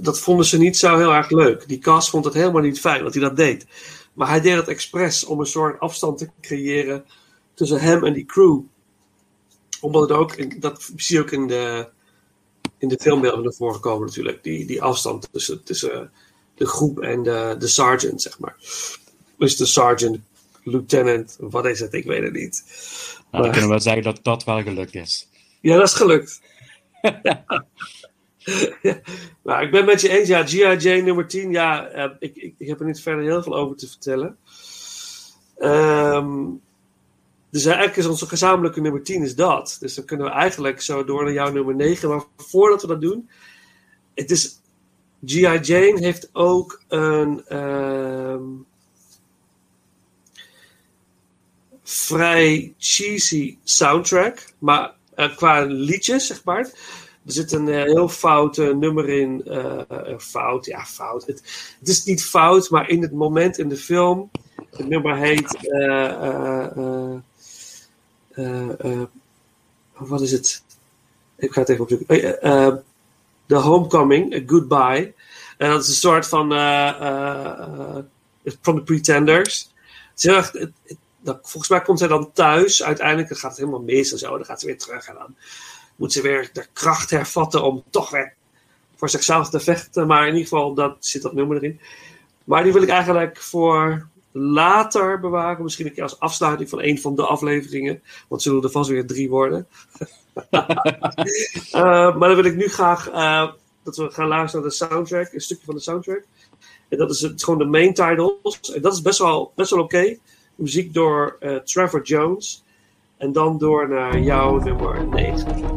dat vonden ze niet zo heel erg leuk. Die cast vond het helemaal niet fijn dat hij dat deed. Maar hij deed het expres om een soort afstand te creëren tussen hem en die crew. Omdat het ook, dat zie je ook in de filmbeelden naar voren komen natuurlijk. Die afstand tussen de groep en de sergeant, zeg maar. Dus de sergeant, lieutenant, wat is het? Ik weet het niet. Nou, dan kunnen we wel zeggen dat dat wel gelukt is. Ja, dat is gelukt. Ja, maar ik ben het met je eens. Ja, G.I. Jane nummer 10. Ja, ik heb er niet verder heel veel over te vertellen. Dus eigenlijk is onze gezamenlijke nummer 10 is dat. Dus dan kunnen we eigenlijk zo door naar jouw nummer 9. Maar voordat we dat doen... G.I. Jane heeft ook een... vrij cheesy soundtrack. Maar qua liedjes, zeg maar... Er zit een heel fout nummer in. Fout. Het is niet fout, maar in het moment in de film. Het nummer heet... wat is het? Ik ga het even opzoeken. The Homecoming, Goodbye. En dat is een soort van... from the Pretenders. Het is heel erg... volgens mij komt zij dan thuis. Uiteindelijk dan gaat het helemaal mis en zo. Dan gaat ze weer terug en dan... moet ze weer de kracht hervatten om toch weer voor zichzelf te vechten. Maar in ieder geval, zit dat nummer erin. Maar die wil ik eigenlijk voor later bewaren. Misschien een keer als afsluiting van een van de afleveringen. Want zullen er vast weer 3 worden. Maar dan wil ik nu graag dat we gaan luisteren naar de soundtrack. Een stukje van de soundtrack. En dat is gewoon de main titles. En dat is best wel oké. Muziek door Trevor Jones. En dan door naar jouw nummer 9.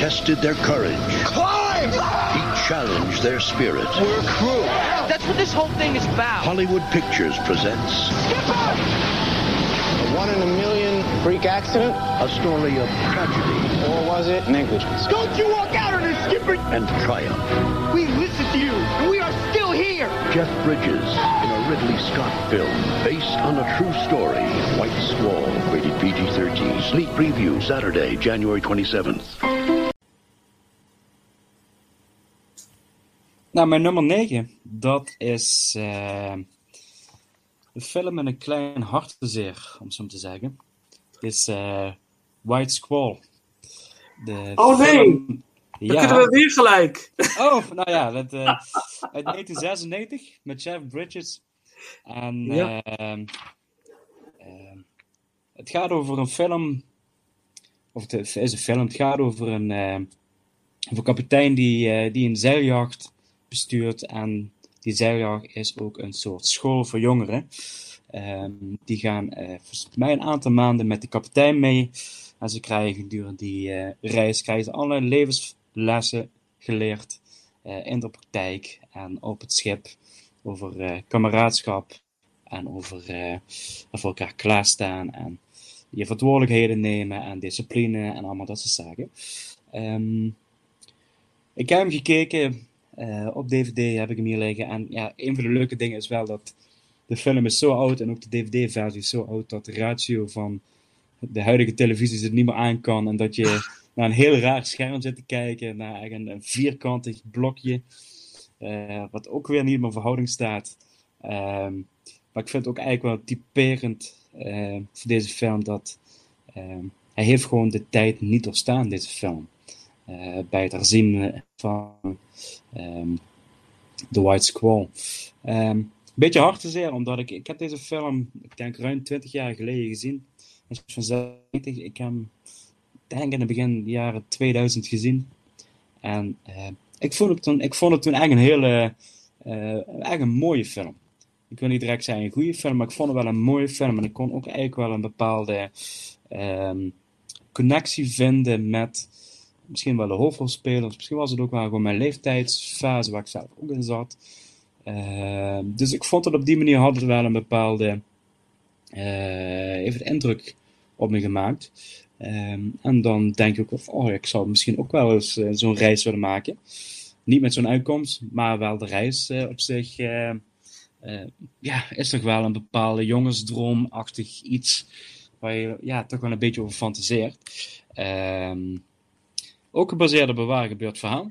tested their courage. Climb! He challenged their spirit. We're crew. That's what this whole thing is about. Hollywood Pictures presents... Skipper! A one-in-a-million freak accident? A story of tragedy. Or was it negligence? Don't you walk out on us, Skipper! And triumph. We listened to you, and we are still here! Jeff Bridges in a Ridley Scott film based on a true story. White Squall, rated PG-13. Sneak preview, Saturday, January 27th. Nou, mijn nummer 9, dat is een film met een klein hartzeer, om zo te zeggen. Het is White Squall. Nee! Dan kunnen we weer gelijk! Oh, nou ja, dat, uit 1996 met Jeff Bridges. En het gaat over een film, of het is een film, het gaat over een kapitein die een zeiljacht bestuurt, en die zeiljacht is ook een soort school voor jongeren. Die gaan volgens mij een aantal maanden met de kapitein mee, en ze krijgen gedurende die reis allerlei levenslessen geleerd in de praktijk en op het schip, over kameraadschap en over voor elkaar klaarstaan en je verantwoordelijkheden nemen en discipline en allemaal dat soort zaken. Ik heb hem gekeken. Op DVD heb ik hem hier liggen. En ja, een van de leuke dingen is wel dat de film is zo oud, en ook de DVD-versie is zo oud, dat de ratio van de huidige televisies het niet meer aan kan. En dat je naar een heel raar scherm zit te kijken, naar een vierkantig blokje, wat ook weer niet meer verhouding staat. Maar ik vind het ook eigenlijk wel typerend voor deze film, dat hij heeft gewoon de tijd niet doorstaan, deze film. Bij het herzien van The White Squall. Een beetje hartzeer, omdat ik heb deze film, ik denk ruim 20 jaar geleden gezien. Dat is van 70. Ik heb hem, denk in het begin jaren 2000 gezien. En ik vond het toen eigenlijk een hele eigenlijk een mooie film. Ik wil niet direct zeggen een goede film, maar ik vond het wel een mooie film. En ik kon ook eigenlijk wel een bepaalde connectie vinden met misschien wel de hoofdrolspelers. Misschien was het ook wel gewoon mijn leeftijdsfase waar ik zelf ook in zat. Dus ik vond dat op die manier had het wel een bepaalde even indruk op me gemaakt. En dan denk ik ook, ik zou misschien ook wel eens zo'n reis willen maken. Niet met zo'n uitkomst, maar wel de reis op zich. Is toch wel een bepaalde jongensdroomachtig iets waar je toch wel een beetje over fantaseert. Ook gebaseerd op een waar gebeurd verhaal.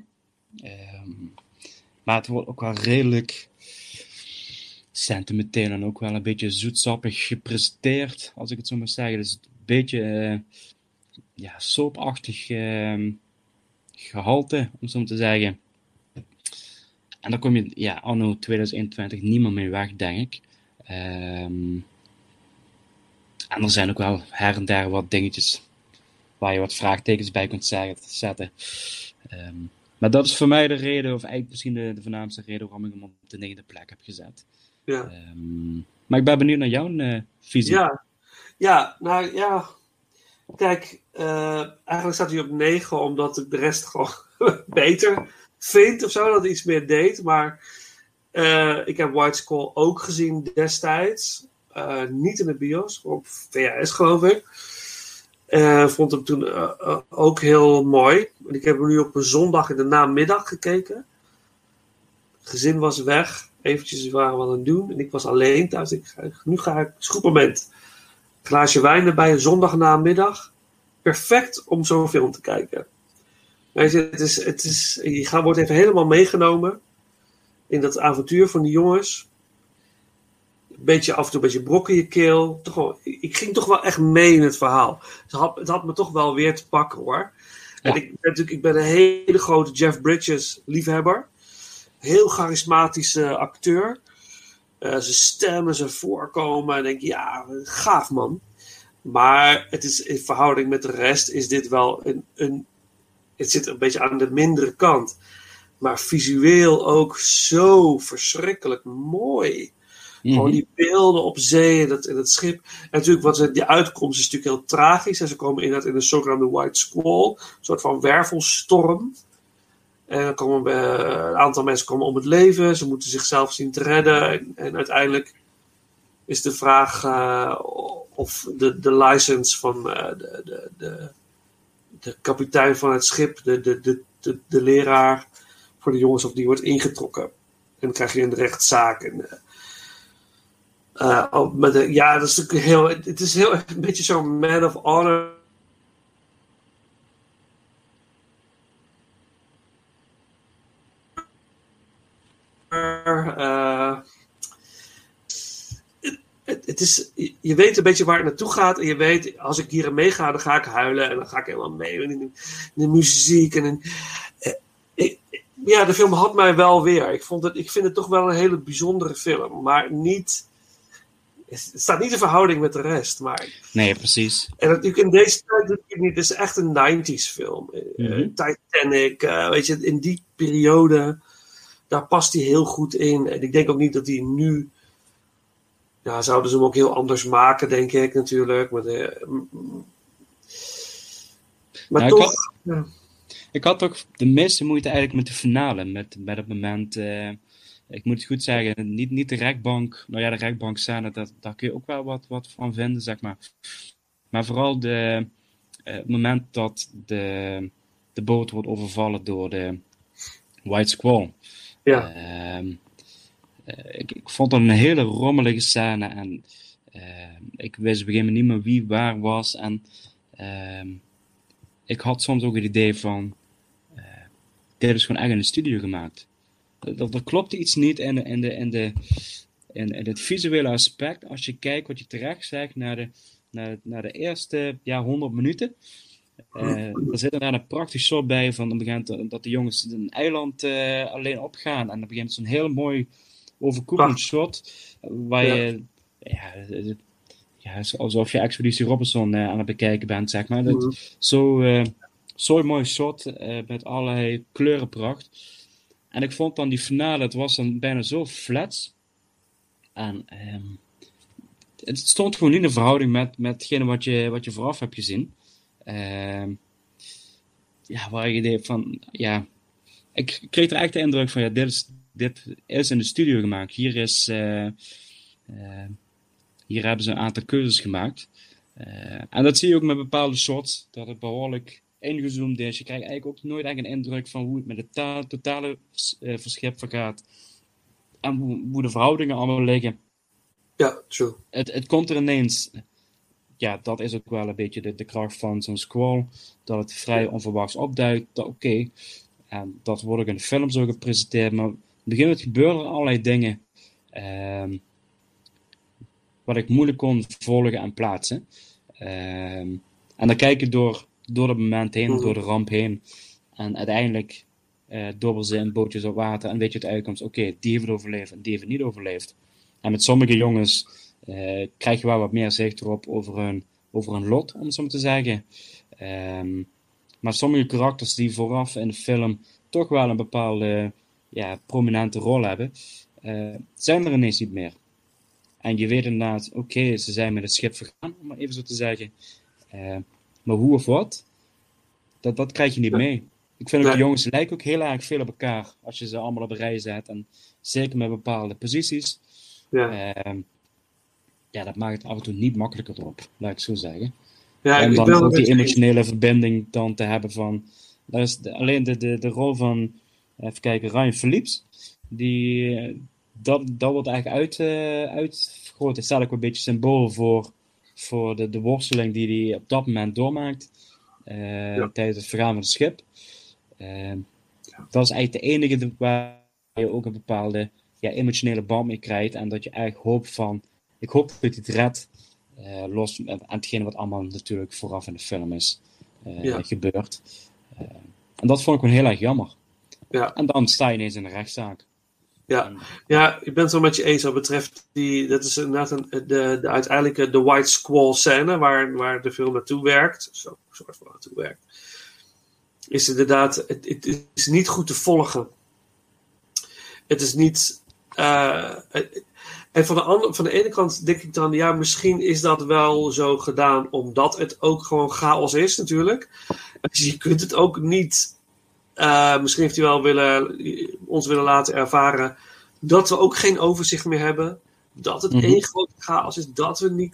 Maar het wordt ook wel redelijk sentimenteel en ook wel een beetje zoetsappig gepresenteerd, als ik het zo mag zeggen. Dus een beetje soapachtig gehalte, om zo te zeggen. En dan kom je anno 2021 niet meer mee weg, denk ik. En er zijn ook wel her en daar wat dingetjes waar je wat vraagtekens bij kunt zetten. Maar dat is voor mij de reden, of eigenlijk misschien de voornaamste reden, waarom ik hem op de 9e plek heb gezet. Ja. Maar ik ben benieuwd naar jouw visie. Ja. Kijk, eigenlijk staat hij op 9, omdat ik de rest gewoon beter vind of zo, dat hij iets meer deed. Maar ik heb White Squall ook gezien destijds. Niet in de bios, op VHS geloof ik. Vond hem toen ook heel mooi. Ik heb hem nu op een zondag in de namiddag gekeken. Het gezin was weg. Eventjes waren we aan het doen. En ik was alleen thuis. Nu ga ik schoeperment. Glaasje wijn erbij. Een zondag namiddag. Perfect om zo'n film te kijken. Weet je, je wordt even helemaal meegenomen. In dat avontuur van die jongens. Beetje af en toe een beetje brok in je keel. Ik ging toch wel echt mee in het verhaal. Het had me toch wel weer te pakken hoor. Ja. En ik ben een hele grote Jeff Bridges liefhebber. Heel charismatische acteur. Zijn stem en zijn voorkomen. En denk gaaf man. Maar het is in verhouding met de rest is dit wel het zit een beetje aan de mindere kant. Maar visueel ook zo verschrikkelijk mooi. Gewoon die beelden op zee en het schip. En natuurlijk, die uitkomst is natuurlijk heel tragisch. En ze komen inderdaad in een zogenaamde White Squall. Een soort van wervelstorm. En dan komen een aantal mensen om het leven. Ze moeten zichzelf zien te redden. En uiteindelijk is de vraag of de license van de kapitein van het schip, de leraar voor de jongens, of die wordt ingetrokken. En dan krijg je een rechtszaak. En, dat is natuurlijk heel een beetje zo'n man of honor. Het is, je weet een beetje waar het naartoe gaat. En je weet, als ik hierin meega, dan ga ik huilen. En dan ga ik helemaal mee in de muziek. De film had mij wel weer. Ik vind het toch wel een hele bijzondere film. Maar niet... Het staat niet in verhouding met de rest. Maar... Nee, precies. En natuurlijk in deze tijd doe ik het niet. Het is echt een 90s film. Mm-hmm. Titanic, weet je, in die periode... Daar past hij heel goed in. En ik denk ook niet dat hij nu... Ja, zouden ze hem ook heel anders maken, denk ik natuurlijk. Maar nou, toch... Ik had ook de meeste moeite eigenlijk met de finale. Met het moment... ik moet het goed zeggen, niet de rechtbank. Nou ja, de rechtbankscène, daar kun je ook wel wat van vinden, zeg maar. Maar vooral het moment dat de boot wordt overvallen door de White Squall. Ja. Ik vond dat een hele rommelige scène. En ik wist op een gegeven moment niet meer wie waar was. En ik had soms ook het idee van... dit is gewoon echt in de studio gemaakt. Er klopte iets niet in het visuele aspect. Als je kijkt wat je terecht zegt naar de eerste 100 minuten. Er zit inderdaad een prachtig shot bij van dat de jongens een eiland alleen opgaan. En op een gegeven moment zo'n heel mooi overkoepelend shot. Waar je... Ja, alsof je Expeditie Robinson aan het bekijken bent, zeg maar. Zo'n mooi shot met allerlei kleurenpracht. En ik vond dan die finale, het was dan bijna zo flats. En het stond gewoon niet in verhouding met hetgene wat je vooraf hebt gezien. Waar je deed van... Ja, ik kreeg er echt de indruk van... Ja, dit is in de studio gemaakt. Hier hebben ze een aantal keuzes gemaakt. En dat zie je ook met bepaalde shots. Dat het behoorlijk ingezoomd is. Je krijgt eigenlijk ook nooit echt een indruk van hoe het met het totale verschip vergaat. En hoe de verhoudingen allemaal liggen. Ja, true. Het komt er ineens. Ja, dat is ook wel een beetje de kracht van zo'n squall. Dat het vrij onverwachts opduikt. Oké. En dat wordt ook in de film zo gepresenteerd. Maar op het begin gebeuren er allerlei dingen. Wat ik moeilijk kon volgen en plaatsen. En dan kijk je door het moment heen, door de ramp heen. En uiteindelijk dobbel ze in bootjes op water. En weet je het uitkomst. Oké, die heeft overleefd en die heeft niet overleefd. En met sommige jongens krijg je wel wat meer zicht erop over hun lot, om het zo maar te zeggen. Maar sommige karakters die vooraf in de film toch wel een bepaalde prominente rol hebben, zijn er ineens niet meer. En je weet inderdaad, oké, ze zijn met het schip vergaan, om maar even zo te zeggen. Maar hoe of wat, dat krijg je niet mee. Ik vind ook de jongens lijken ook heel erg veel op elkaar, als je ze allemaal op een rij zet. En zeker met bepaalde posities. Dat maakt het af en toe niet makkelijker op, laat ik zo zeggen. Ja, en dan ook die emotionele verbinding dan te hebben van... Dat is alleen de rol van... Even kijken, Ryan Phillips. Dat wordt eigenlijk uitvergroot. Het staat ook een beetje symbool voor de worsteling die hij op dat moment doormaakt. Tijdens het vergaan van het schip. Dat is eigenlijk de enige waar je ook een bepaalde emotionele band mee krijgt. En dat je eigenlijk hoopt van... Ik hoop dat hij het redt. Los aan hetgeen wat allemaal natuurlijk vooraf in de film is gebeurd. En dat vond ik gewoon heel erg jammer. Ja. En dan sta je ineens in de rechtszaak. Ja, ik ben het wel met je eens wat betreft dat is inderdaad de uiteindelijke de White Squall scène waar de film naartoe werkt. Zo, soort van naartoe werkt. Is inderdaad, het is niet goed te volgen. Het is niet... En van de ene kant denk ik dan, ja, misschien is dat wel zo gedaan omdat het ook gewoon chaos is natuurlijk. Dus je kunt het ook niet... misschien heeft hij wel ons willen laten ervaren dat we ook geen overzicht meer hebben. Dat het één grote chaos is. Dat we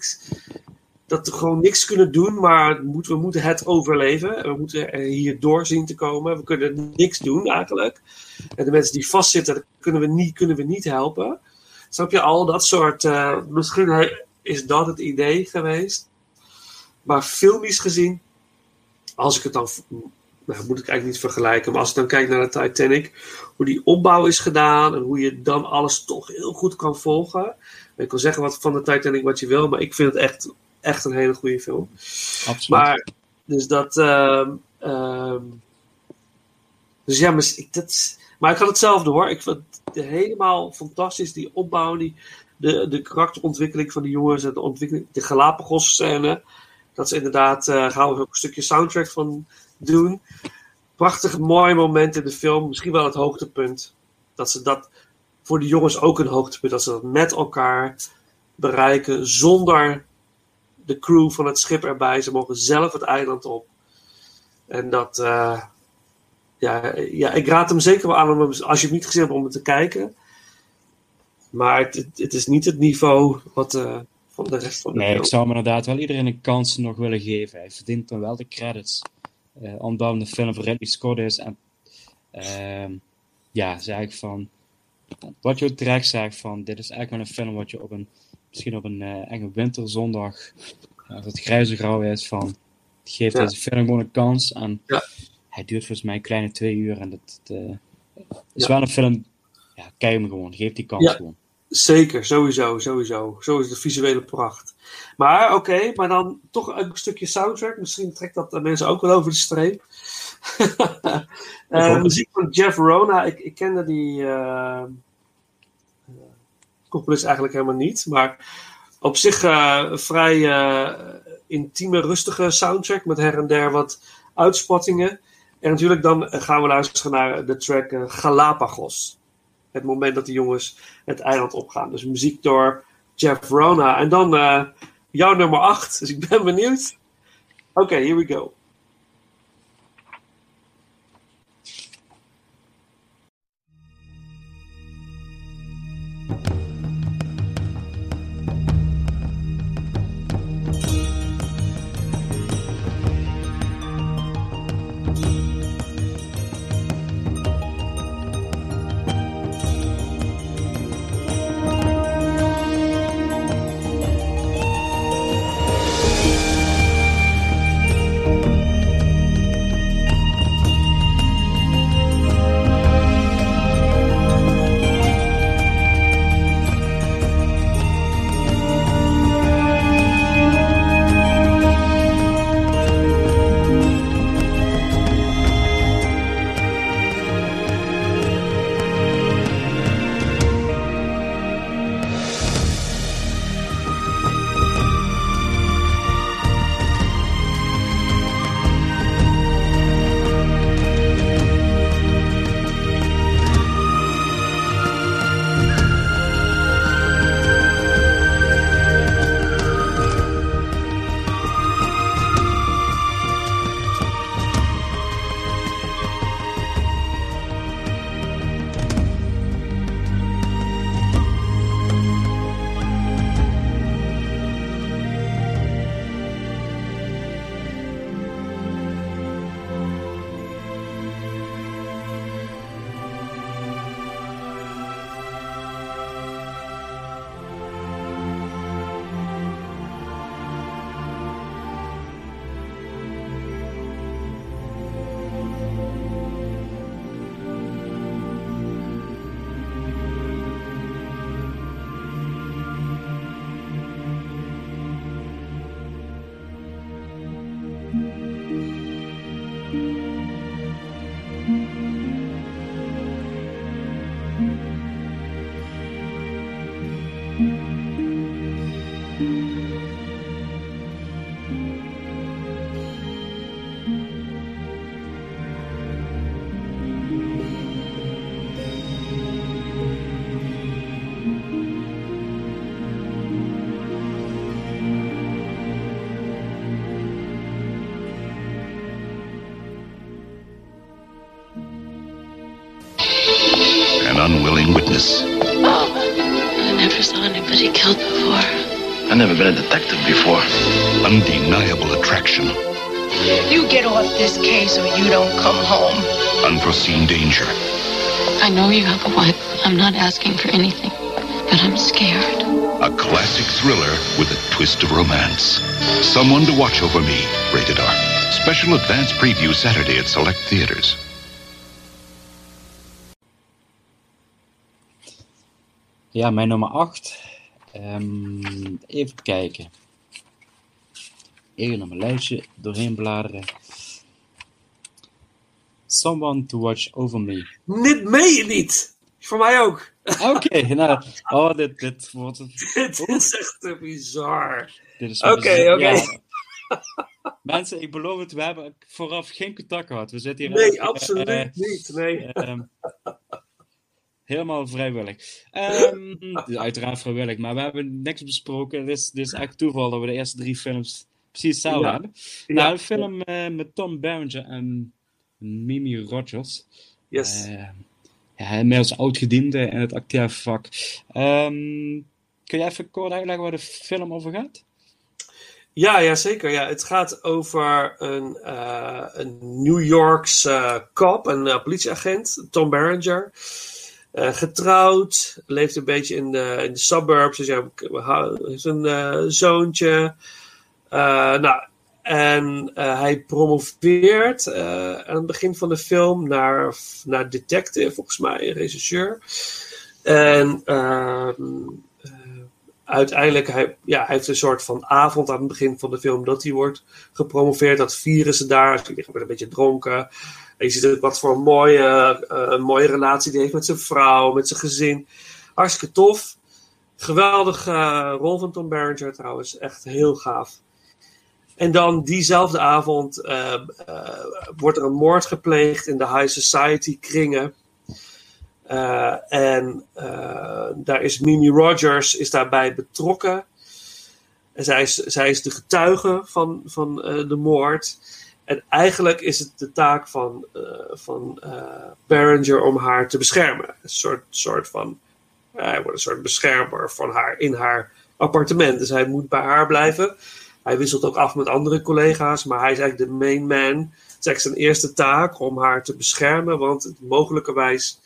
gewoon niks kunnen doen, maar we moeten het overleven. We moeten er hier door zien te komen. We kunnen niks doen eigenlijk. En de mensen die vastzitten, kunnen we niet helpen. Snap je, al dat soort... misschien is dat het idee geweest. Maar filmisch gezien, als ik het dan... Nou, moet ik eigenlijk niet vergelijken. Maar als ik dan kijk naar de Titanic, hoe die opbouw is gedaan en hoe je dan alles toch heel goed kan volgen. Ik kan zeggen van de Titanic wat je wil, maar ik vind het echt een hele goede film. Absoluut. Maar, dus dat... dus ja, maar ik had hetzelfde hoor. Ik vond het helemaal fantastisch, die opbouw, de karakterontwikkeling van die jongens, de Galapagos-scène. Dat is inderdaad, gaan we ook een stukje soundtrack van doen. Prachtig mooi moment in de film. Misschien wel het hoogtepunt. Dat ze dat voor de jongens ook een hoogtepunt. Dat ze dat met elkaar bereiken. Zonder de crew van het schip erbij. Ze mogen zelf het eiland op. En dat... Ja, ik raad hem zeker wel aan om, als je hem niet gezien hebt, om het te kijken. Maar het is niet het niveau wat... van de rest van de film. Nee, ik zou hem inderdaad wel iedereen een kans nog willen geven. Hij verdient dan wel de credits. Omdat de film van Ridley Scott is. En ja, zeg ik van... Wat je ook terecht zegt van... Dit is eigenlijk wel een film wat je op een... Misschien op een enge winterzondag... Als het grijze grauw is van... Geef deze film gewoon een kans. En hij duurt volgens mij een kleine 2 uur. En dat is wel een film... Ja, kijk hem gewoon. Geef die kans gewoon. Zeker, sowieso. Zo is de visuele pracht. Maar oké, maar dan toch een stukje soundtrack. Misschien trekt dat de mensen ook wel over de streep. Muziek van Jeff Rona. Ik kende die componist eigenlijk helemaal niet. Maar op zich een vrij intieme, rustige soundtrack. Met her en der wat uitspattingen. En natuurlijk dan gaan we luisteren naar de track Galapagos. Het moment dat die jongens het eiland opgaan. Dus muziek door Jeff Rona. En dan jouw nummer 8. Dus ik ben benieuwd. Oké, here we go. killed before? I've never been a detective before. Undeniable attraction. You get off this case or you don't come home. Unforeseen danger. I know you have a wife. I'm not asking for anything, but I'm scared. A classic thriller with a twist of romance. Someone to Watch Over Me. Rated R. Special advance preview Saturday at select theaters. Ja, mijn nummer 8. Even kijken. Even naar mijn lijstje doorheen bladeren. Someone to Watch Over Me. Niet mee, niet. Voor mij ook. Oké, nou. Oh, dit wordt... Dit is echt bizar. Oké. Mensen, ik beloof het, we hebben vooraf geen contact gehad. We zitten hier... Nee, absoluut niet. Nee. Helemaal vrijwillig. Uiteraard vrijwillig, maar we hebben niks besproken. Het is echt toeval dat we de eerste 3 films precies samen hebben. Nou, de film met Tom Berenger en Mimi Rogers. Yes. Inmiddels oud-gediende in het acteervak. Kun jij even kort uitleggen waar de film over gaat? Ja, zeker. Ja. Het gaat over een New Yorkse cop, een politieagent, Tom Berenger. Getrouwd, leeft een beetje in de suburbs, dus heeft een zoontje. Hij promoveert aan het begin van de film naar detective, volgens mij, regisseur. En uiteindelijk, hij heeft een soort van avond aan het begin van de film dat hij wordt gepromoveerd. Dat vieren ze daar, ze liggen een beetje dronken. En je ziet ook wat voor een mooie relatie die heeft met zijn vrouw, met zijn gezin. Hartstikke tof. Geweldige rol van Tom Berenger trouwens. Echt heel gaaf. En dan diezelfde avond wordt er een moord gepleegd in de high society kringen. En daar is Mimi Rogers daarbij betrokken. En zij is de getuige van de moord. En eigenlijk is het de taak van Berenger om haar te beschermen. Hij wordt een soort beschermer van haar in haar appartement. Dus hij moet bij haar blijven. Hij wisselt ook af met andere collega's, maar hij is eigenlijk de main man. Het is eigenlijk zijn eerste taak om haar te beschermen, want mogelijkerwijs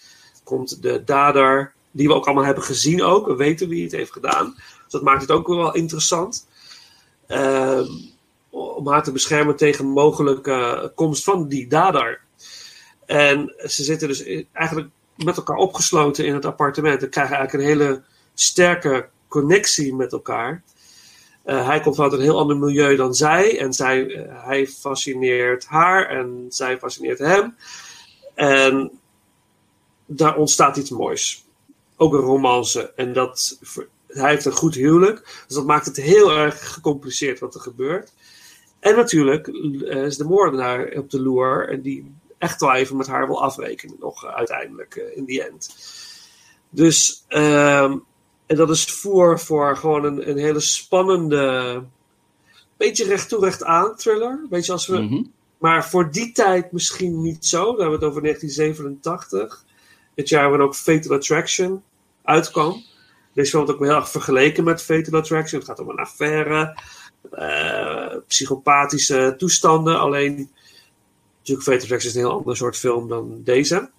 komt de dader, die we ook allemaal hebben gezien ook, we weten wie het heeft gedaan. Dus dat maakt het ook wel interessant. Om haar te beschermen tegen mogelijke komst van die dader. En ze zitten dus eigenlijk met elkaar opgesloten in het appartement. Ze krijgen eigenlijk een hele sterke connectie met elkaar. Hij komt vanuit een heel ander milieu dan zij. En hij fascineert haar en zij fascineert hem. En daar ontstaat iets moois. Ook een romance. En hij heeft een goed huwelijk. Dus dat maakt het heel erg gecompliceerd wat er gebeurt. En natuurlijk is de moordenaar op de loer. En die echt wel even met haar wil afrekenen. Nog uiteindelijk in die end. Dus... En dat is voor gewoon een hele spannende, beetje recht toe recht aan thriller. Beetje als maar voor die tijd misschien niet zo. Dan hebben we het over 1987. Het jaar waarin ook Fatal Attraction uitkwam. Deze film wordt ook heel erg vergeleken met Fatal Attraction. Het gaat om een affaire, psychopathische toestanden. Alleen, natuurlijk Fatal Attraction is een heel ander soort film dan deze.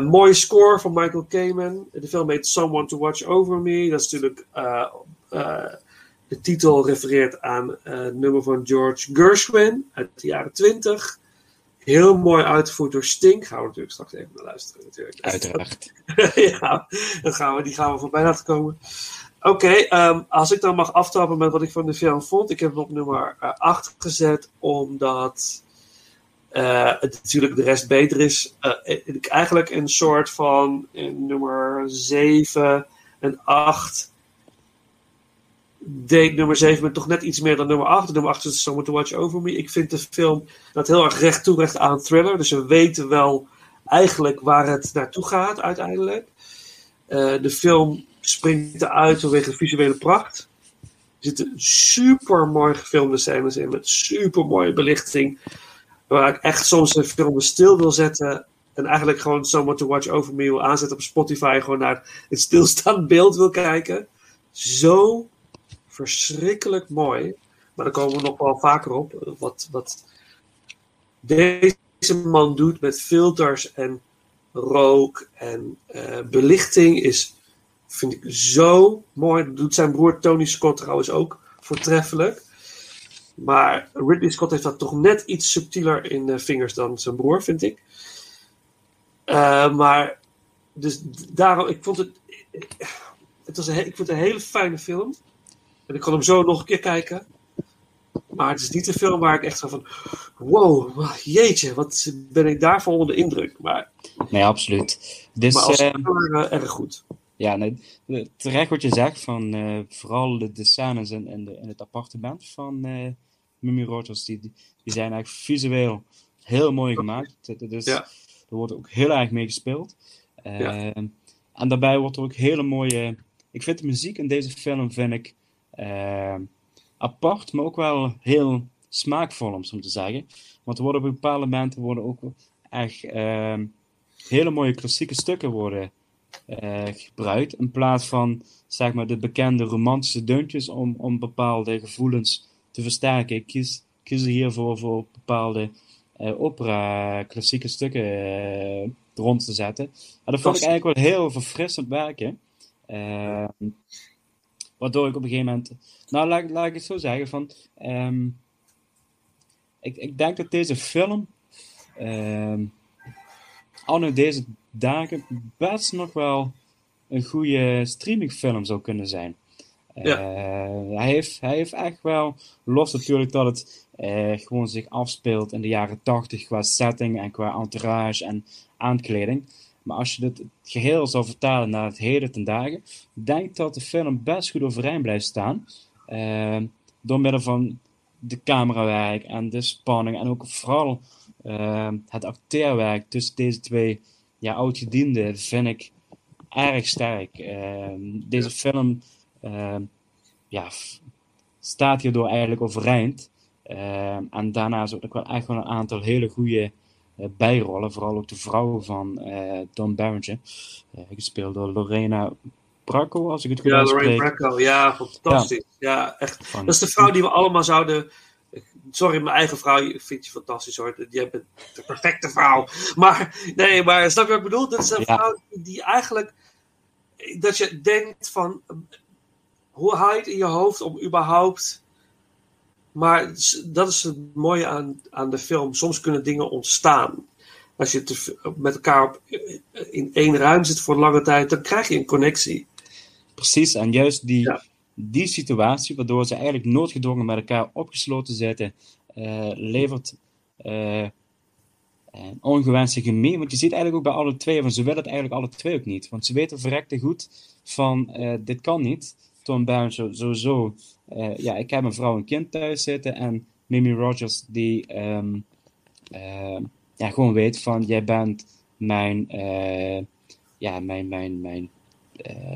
Mooie score van Michael Kamen. De film heet Someone to Watch Over Me. Dat is natuurlijk... de titel refereert aan het nummer van George Gershwin uit de jaren 20. Heel mooi uitgevoerd door Sting. Gaan we natuurlijk straks even naar luisteren. Natuurlijk. Uiteraard. Ja, die gaan we voorbij laten komen. Oké, als ik dan mag aftrappen met wat ik van de film vond. Ik heb hem op nummer 8 gezet, omdat... het natuurlijk de rest beter is. Ik eigenlijk een soort van nummer 7 en 8 deed nummer 7 maar toch net iets meer dan nummer 8. Nummer 8 is Someone to Watch Over Me. Ik vind de film dat heel erg recht toe recht aan thriller. Dus we weten wel eigenlijk waar het naartoe gaat uiteindelijk. De film springt eruit vanwege de visuele pracht. Er zitten super mooi gefilmde scènes in met super mooie belichting. Waar ik echt soms de film stil wil zetten. En eigenlijk gewoon Someone to Watch Over Me wil aanzetten op Spotify. Gewoon naar het stilstaand beeld wil kijken. zo verschrikkelijk mooi. Maar daar komen we nog wel vaker op. Wat deze man doet met filters en rook en belichting is, vind ik zo mooi. Dat doet zijn broer Tony Scott trouwens ook voortreffelijk. Maar Ridley Scott heeft dat toch net iets subtieler in de vingers dan zijn broer, vind ik. Maar dus daarom, ik vond het een hele fijne film. En ik kon hem zo nog een keer kijken. Maar het is niet een film waar ik echt van, wow, jeetje, wat ben ik daarvan onder de indruk. Maar, nee, absoluut. Dus, maar als erg goed. Ja, nee, terecht wat je zegt van vooral de scènes en het appartement van Mimi Rogers, die zijn eigenlijk visueel heel mooi gemaakt. Dus ja. Er wordt ook heel erg mee gespeeld. Ja. En daarbij wordt er ook hele mooie... Ik vind de muziek in deze film apart, maar ook wel heel smaakvol, om zo te zeggen. Want er worden op bepaalde momenten ook echt hele mooie klassieke stukken gebruikt, in plaats van zeg maar de bekende romantische deuntjes om bepaalde gevoelens te versterken. Ik kies hiervoor voor bepaalde opera klassieke stukken rond te zetten. En dat vond ik eigenlijk wel heel verfrissend werken. Waardoor ik op een gegeven moment... Nou, laat ik het zo zeggen van... Ik denk dat deze film anno deze dagen best nog wel een goede streamingfilm zou kunnen zijn. Ja. Hij heeft echt wel, los natuurlijk dat het gewoon zich afspeelt in de jaren 80 qua setting en qua entourage en aankleding. Maar als je dit geheel zou vertalen naar het heden ten dagen, denk ik dat de film best goed overeind blijft staan. Door middel van de camerawerk en de spanning en ook vooral het acteerwerk tussen deze twee oudgedienden vind ik erg sterk. Deze film staat hierdoor eigenlijk overeind. En daarnaast ook wel echt wel een aantal hele goede bijrollen. Vooral ook de vrouw van Tom Berenger. Gespeeld door Lorena Bracco, als ik het goed uitspreek. Ja, Lorena Bracco. Ja, fantastisch. Ja, echt. Dat is de vrouw die we allemaal zouden... Sorry, mijn eigen vrouw, ik vind je fantastisch hoor. Jij bent de perfecte vrouw. Maar, nee, maar snap je wat ik bedoel? Dat is een vrouw die eigenlijk... Dat je denkt van... Hoe haal je het in je hoofd om überhaupt... Maar dat is het mooie aan de film. Soms kunnen dingen ontstaan. Als je met elkaar in één ruim zit voor lange tijd, dan krijg je een connectie. Precies, en juist die situatie, waardoor ze eigenlijk noodgedwongen met elkaar opgesloten zitten, levert een ongewenste chemie. Want je ziet eigenlijk ook bij alle twee, want ze willen het eigenlijk alle twee ook niet. Want ze weten verrekte goed van, dit kan niet. Tom Berenger sowieso. Ik heb een vrouw en kind thuis zitten. En Mimi Rogers die gewoon weet van, jij bent mijn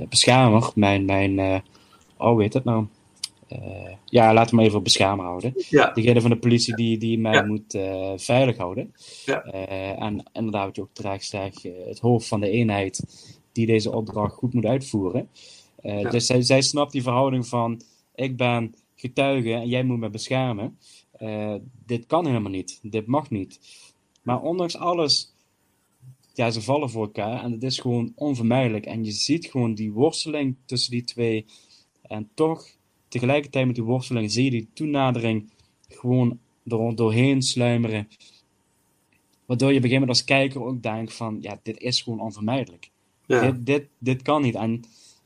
beschermer. Laten we me even beschermen houden. Ja. Degene van de politie die mij moet veilig houden. Ja. En inderdaad heb je ook terecht het hoofd van de eenheid die deze opdracht goed moet uitvoeren. Dus zij snapt die verhouding van, ik ben getuige en jij moet me beschermen. Dit kan helemaal niet. Dit mag niet. Maar ondanks alles, ze vallen voor elkaar en het is gewoon onvermijdelijk. En je ziet gewoon die worsteling tussen die twee. En toch, tegelijkertijd met die worsteling, zie je die toenadering gewoon doorheen sluimeren. Waardoor je op een gegeven moment als kijker ook denkt van, dit is gewoon onvermijdelijk. Ja. Dit kan niet. En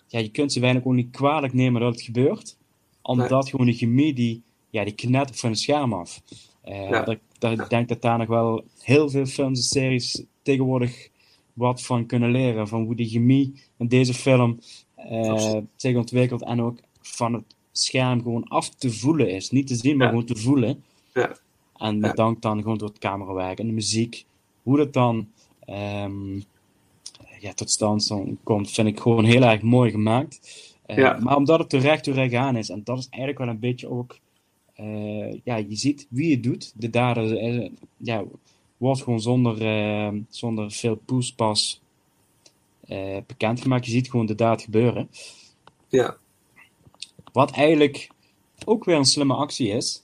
je kunt ze weinig ook niet kwalijk nemen dat het gebeurt. Omdat gewoon die chemie, die knettert van het scherm af. Ik denk dat daar nog wel heel veel films en series tegenwoordig wat van kunnen leren. Van hoe die chemie in deze film zich ontwikkelt. En ook van het scherm gewoon af te voelen is. Niet te zien, maar gewoon te voelen. Ja. En bedankt dan gewoon door het camerawerk en de muziek. Hoe dat dan... tot stand komt, vind ik gewoon heel erg mooi gemaakt. Maar omdat het terecht door aan is, en dat is eigenlijk wel een beetje ook... je ziet wie het doet. De dader wordt gewoon zonder veel poespas bekendgemaakt. Je ziet gewoon de daad gebeuren. Ja. Wat eigenlijk ook weer een slimme actie is.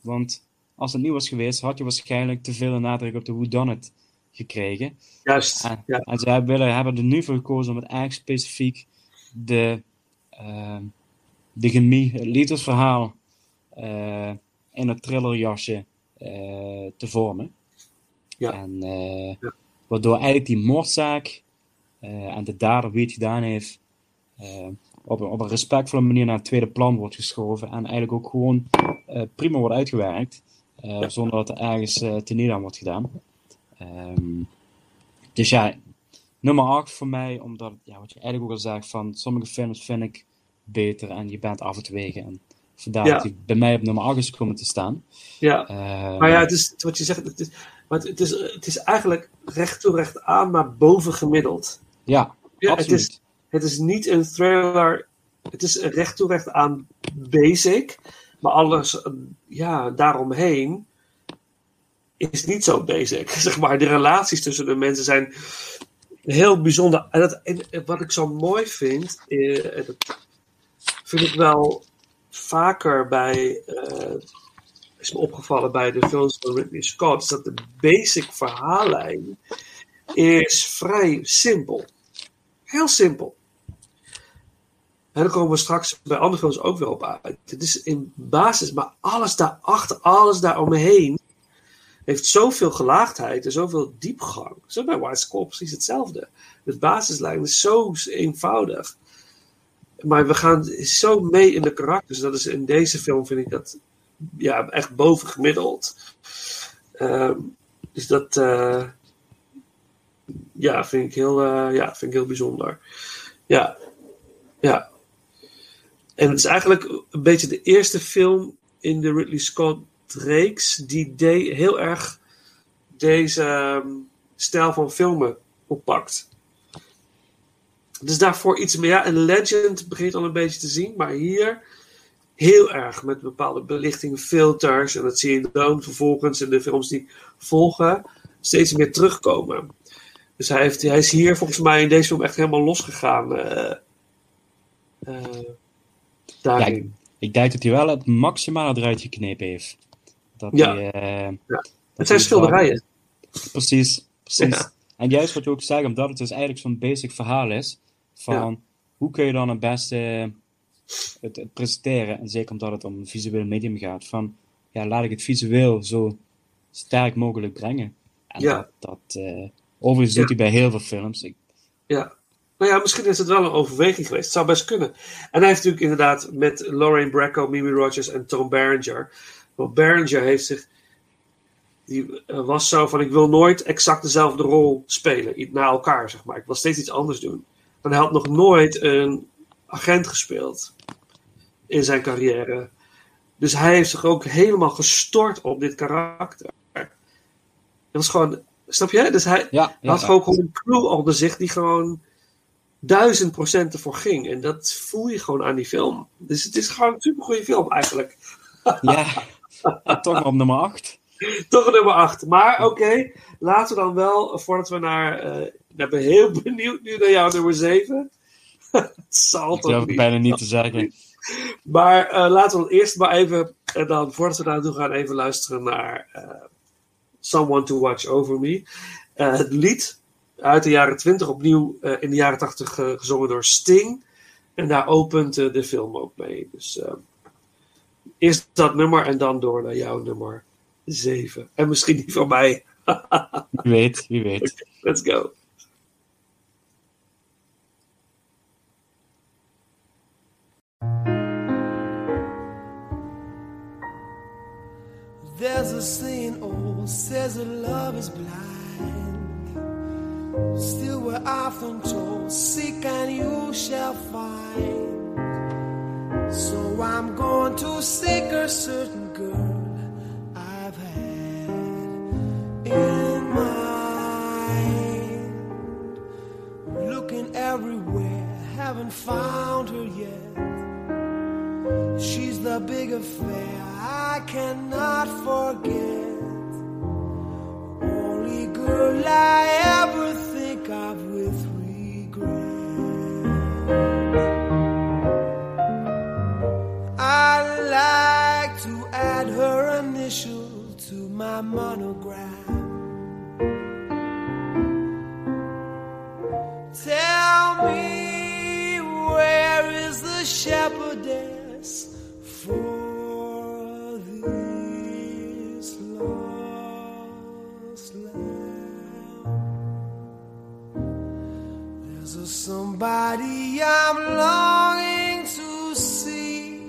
Want als het niet was geweest, had je waarschijnlijk te veel nadruk op de whodunit gekregen. Juist. En ze hebben er nu voor gekozen om het eigenlijk specifiek de chemie, het liefdesverhaal in het thrillerjasje te vormen. Ja. En waardoor eigenlijk die moordzaak en de dader wie het gedaan heeft op een respectvolle manier naar het tweede plan wordt geschoven en eigenlijk ook gewoon prima wordt uitgewerkt zonder dat er ergens teniet aan wordt gedaan. Dus ja, nummer 8 voor mij, omdat wat je eigenlijk ook al zegt, van sommige films vind ik beter en je bent af het wegen en vandaar dat hij bij mij op nummer 8 is komen te staan. Ja, maar ja, het is wat je zegt, het is eigenlijk recht toe recht aan, maar bovengemiddeld. Ja, absoluut. Het is niet een thriller, het is recht toe recht aan basic, maar alles daaromheen is niet zo basic, zeg maar. De relaties tussen de mensen zijn heel bijzonder. En wat ik zo mooi vind, dat vind ik wel vaker bij, is me opgevallen bij de films van Ridley Scott, is dat de basic verhaallijn is vrij simpel. Heel simpel. En daar komen we straks bij andere films ook wel op uit. Het is in basis, maar alles daarachter, alles daaromheen heeft zoveel gelaagdheid en zoveel diepgang. Zo bij White Squall precies hetzelfde. De basislijn is zo eenvoudig. Maar we gaan zo mee in de karakters. Dat is in deze film, vind ik dat echt bovengemiddeld. Dus dat vind ik heel bijzonder. Ja. En het is eigenlijk een beetje de eerste film in de Ridley Scott reeks die heel erg deze stijl van filmen oppakt. Dus daarvoor iets meer. En Legend begint al een beetje te zien, maar hier heel erg met bepaalde belichting, filters, en dat zie je dan vervolgens in de films die volgen steeds meer terugkomen. Dus hij is hier volgens mij in deze film echt helemaal losgegaan. Daarin. Ik denk dat hij wel het maximale eruit geknepen heeft. Het zijn schilderijen. Precies. Ja. En juist wat je ook zegt, omdat het dus eigenlijk zo'n basic verhaal is, van hoe kun je dan het beste het presenteren, en zeker omdat het om een visueel medium gaat, van laat ik het visueel zo sterk mogelijk brengen. En dat overigens doet hij bij heel veel films. Misschien is het wel een overweging geweest. Het zou best kunnen. En hij heeft natuurlijk inderdaad met Lorena Bracco, Mimi Rogers en Tom Berenger. Want Berenger heeft zich... Die was zo van, ik wil nooit exact dezelfde rol spelen. Na elkaar, zeg maar. Ik wil steeds iets anders doen. En hij had nog nooit een agent gespeeld in zijn carrière. Dus hij heeft zich ook helemaal gestort op dit karakter. Dat was gewoon... Snap je? Dus hij had ook gewoon een crew onder zich die gewoon 1000% ervoor ging. En dat voel je gewoon aan die film. Dus het is gewoon een supergoeie film eigenlijk. Ja, toch maar op nummer 8. Toch nummer 8. Maar oké, laten we dan wel, voordat we naar ben heel benieuwd nu naar jouw nummer 7. Het zal toch niet. Ik heb bijna niet te zeggen. Maar laten we dan eerst maar even, en dan voordat we naartoe gaan, even luisteren naar Someone to Watch Over Me. Het lied uit de jaren 20, opnieuw in de jaren 80 gezongen door Sting. En daar opent de film ook mee. Dus eerst dat nummer en dan door naar jouw nummer 7. En misschien die van mij. Wie weet. Okay, let's go. There's a saying, oh, says that love is blind. Still we're often told, seek and you shall find. So I'm going to seek a certain girl I've had in mind. Looking everywhere, haven't found her yet. She's the big affair I cannot forget. Only girl I ever think of with regret. shepherdess for this lost lamb. There's a somebody I'm longing to see.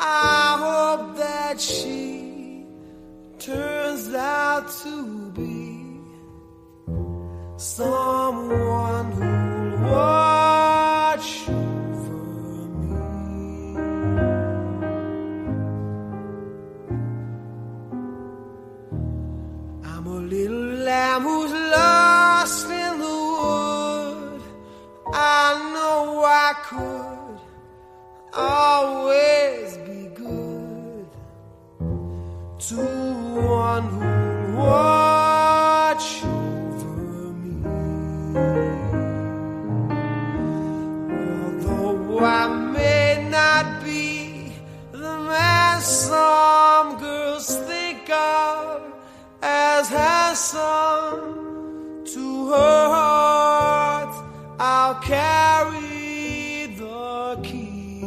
I hope that she turns out to be someone who'll watch over me. I'm a little lamb who's lost in the wood. I know I could always be good to one who'll watch over me. Although I may not be the man some girls think of as handsome, to her heart I'll carry the key.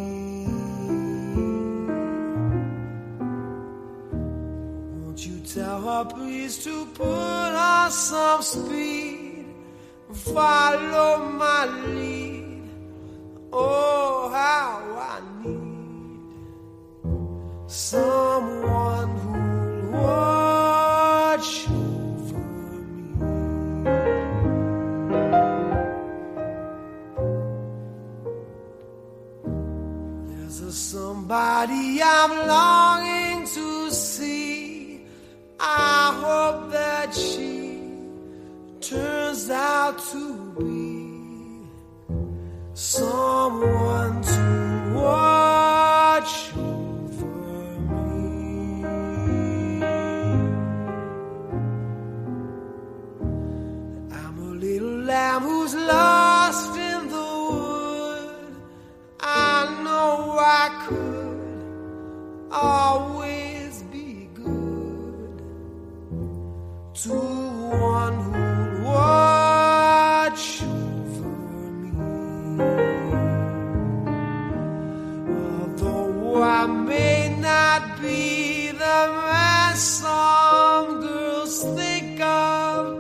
Won't you tell her please to put on some speed, follow my lead? Oh, how I need someone who'll watch over me. There's a somebody I'm longing to see. I hope that she turns out to be someone to watch over me. I'm a little lamb who's lost in the wood. I know I could always be good to one who'll watch over me. Although I may not be the man some girls think of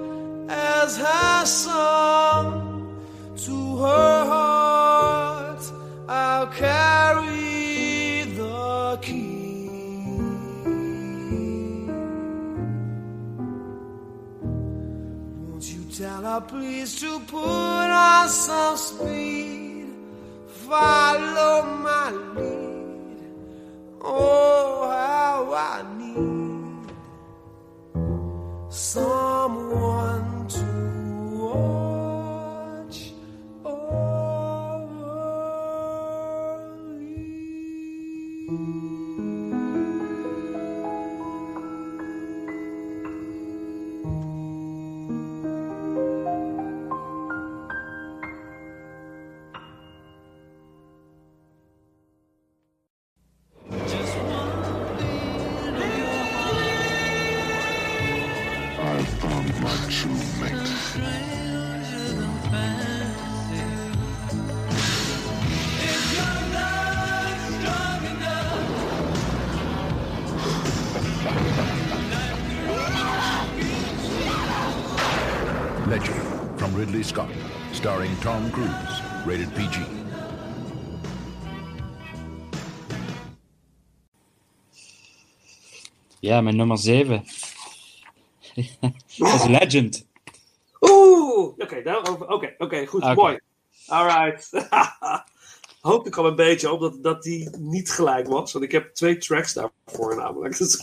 as handsome, to her heart I'll carry the key. Won't you tell her please to put on some speed, follow my lead? Oh, how I need someone to watch over me. Legend from Ridley Scott, starring Tom Cruise, rated PG. Ja, mijn nummer 7. Dat is Legend. Oeh, oké, goed, okay. Mooi. Alright. Hoop ik al een beetje op dat die niet gelijk was, want ik heb 2 tracks daarvoor namelijk. Dus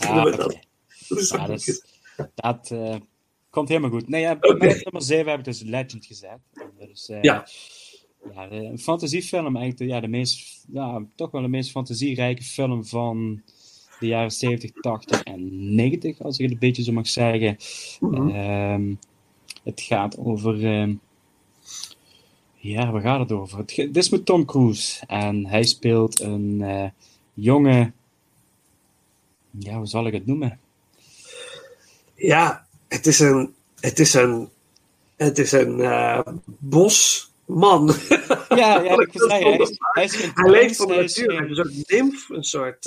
komt helemaal goed. Nee, Mijn nummer 7 heb ik dus Legend gezet. Dus, een fantasiefilm eigenlijk. Ja, toch wel de meest fantasierijke film van de jaren 70, 80 en 90, als ik het een beetje zo mag zeggen. Mm-hmm. Het gaat over... waar gaat het over? Dit is met Tom Cruise. En hij speelt een jonge... Ja, hoe zal ik het noemen? Ja... Het is een bos man. Ja, ja, ik zei, hij leeft van de natuur. Hij is een soort nimf, een soort...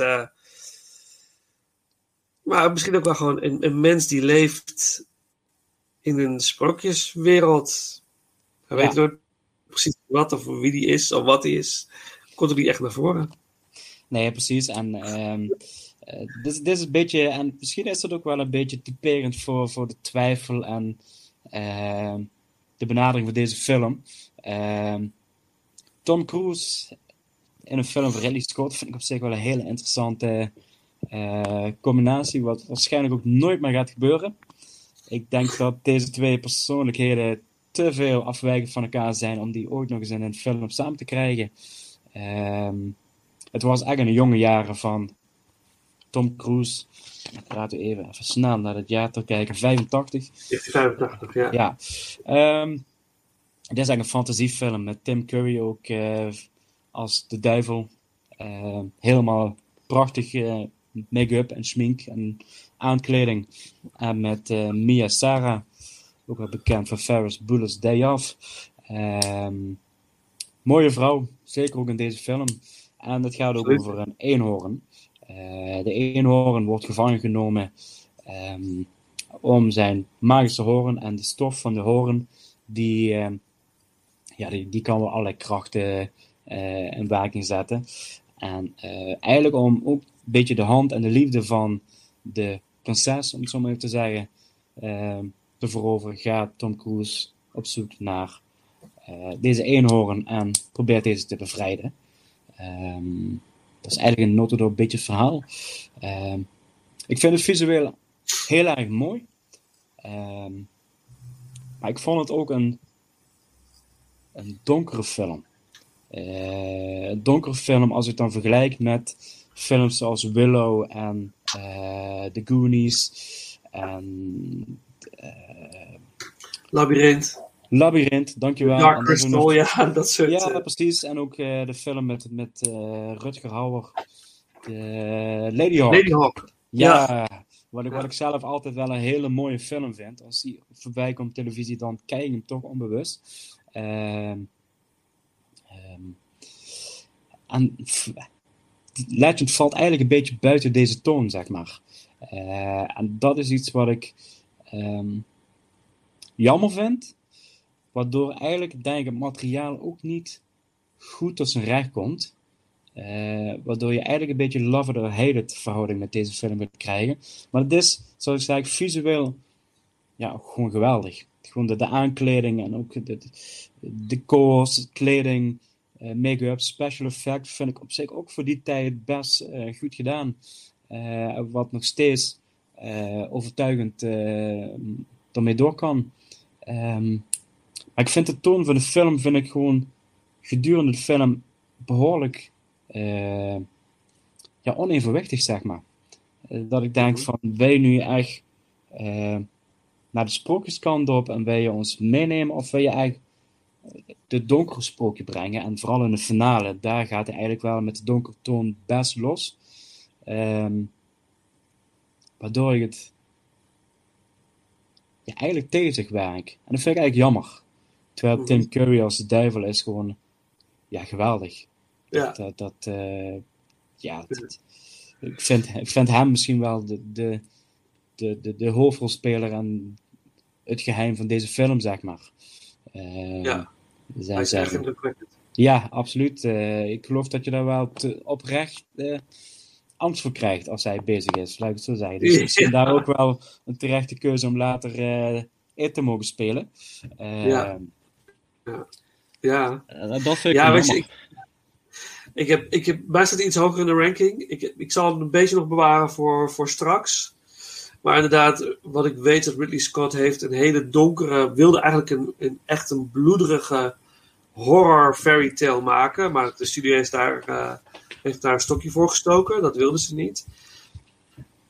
maar misschien ook wel gewoon een mens die leeft in een sprookjeswereld. Hij weet nooit precies wat of wie die is of wat hij is. Komt er niet echt naar voren. Nee, precies. En dit is een beetje... En misschien is dat ook wel een beetje typerend voor de twijfel en de benadering van deze film. Tom Cruise in een film van Ridley Scott vind ik op zich wel een hele interessante combinatie, wat waarschijnlijk ook nooit meer gaat gebeuren. Ik denk dat deze twee persoonlijkheden te veel afwijken van elkaar zijn om die ooit nog eens in een film samen te krijgen. Het was eigenlijk in de jonge jaren van Tom Cruise. Dan praten we even snel naar het jaar te kijken. 85. 85, ja. Dit is eigenlijk een fantasiefilm met Tim Curry ook als de duivel. Helemaal prachtig make-up en schmink en aankleding. En met Mia Sara, ook wel bekend van Ferris Bueller's Day Off. Mooie vrouw, zeker ook in deze film. En het gaat ook over een eenhoorn. De eenhoorn wordt gevangen genomen om zijn magische hoorn. En de stof van de hoorn, die kan wel allerlei krachten in werking zetten. En eigenlijk om ook een beetje de hand en de liefde van de prinses, om het zo maar even te zeggen, te veroveren, gaat Tom Cruise op zoek naar deze eenhoorn en probeert deze te bevrijden. Dat is eigenlijk een notendop een beetje het verhaal. Ik vind het visueel heel erg mooi. Maar ik vond het ook een donkere film. Een donkere film als ik het dan vergelijk met films zoals Willow en The Goonies en Labyrinth, dankjewel. Dark Crystal, dat soort... Ja, precies. En ook de film met Rutger Hauer. Lady Hawk. Ja. Wat ik zelf altijd wel een hele mooie film vind. Als die voorbij komt op televisie, dan kijk ik hem toch onbewust. En Legend valt eigenlijk een beetje buiten deze toon, zeg maar. En dat is iets wat ik jammer vind. Waardoor eigenlijk, denk ik, het materiaal ook niet goed tot zijn recht komt. Waardoor je eigenlijk een beetje love-it-or-hate-it verhouding met deze film gaat krijgen. Maar het is, zoals ik zei, visueel gewoon geweldig. Gewoon de aankleding en ook de decors, kleding, make-up, special effect vind ik op zich ook voor die tijd best goed gedaan. Wat nog steeds overtuigend ermee door kan. Maar ik vind de toon van de film gewoon gedurende de film behoorlijk onevenwichtig, zeg maar. Dat ik denk van, wij nu echt naar de sprookjeskant op en wij je ons meenemen, of wij je eigenlijk de donkere sprookje brengen. En vooral in de finale, daar gaat hij eigenlijk wel met de donkere toon best los. Waardoor ik het eigenlijk tegen zich werk. En dat vind ik eigenlijk jammer. Terwijl Tim Curry als de duivel is gewoon geweldig. Ja. Ik vind hem misschien wel de hoofdrolspeler en het geheim van deze film, zeg maar. Hij is echt indrukwekkend. Ja, absoluut. Ik geloof dat je daar wel oprecht angst voor krijgt als hij bezig is, laat ik het zo zeggen. Dus misschien daar ook wel een terechte keuze om later te mogen spelen. Dat vind ik ik heb mij staat iets hoger in de ranking. Ik zal het een beetje nog bewaren voor straks. Maar inderdaad, wat ik weet dat Ridley Scott heeft een hele donkere, wilde eigenlijk echt een bloederige horror fairy tale maken. Maar de studio heeft daar een stokje voor gestoken. Dat wilden ze niet.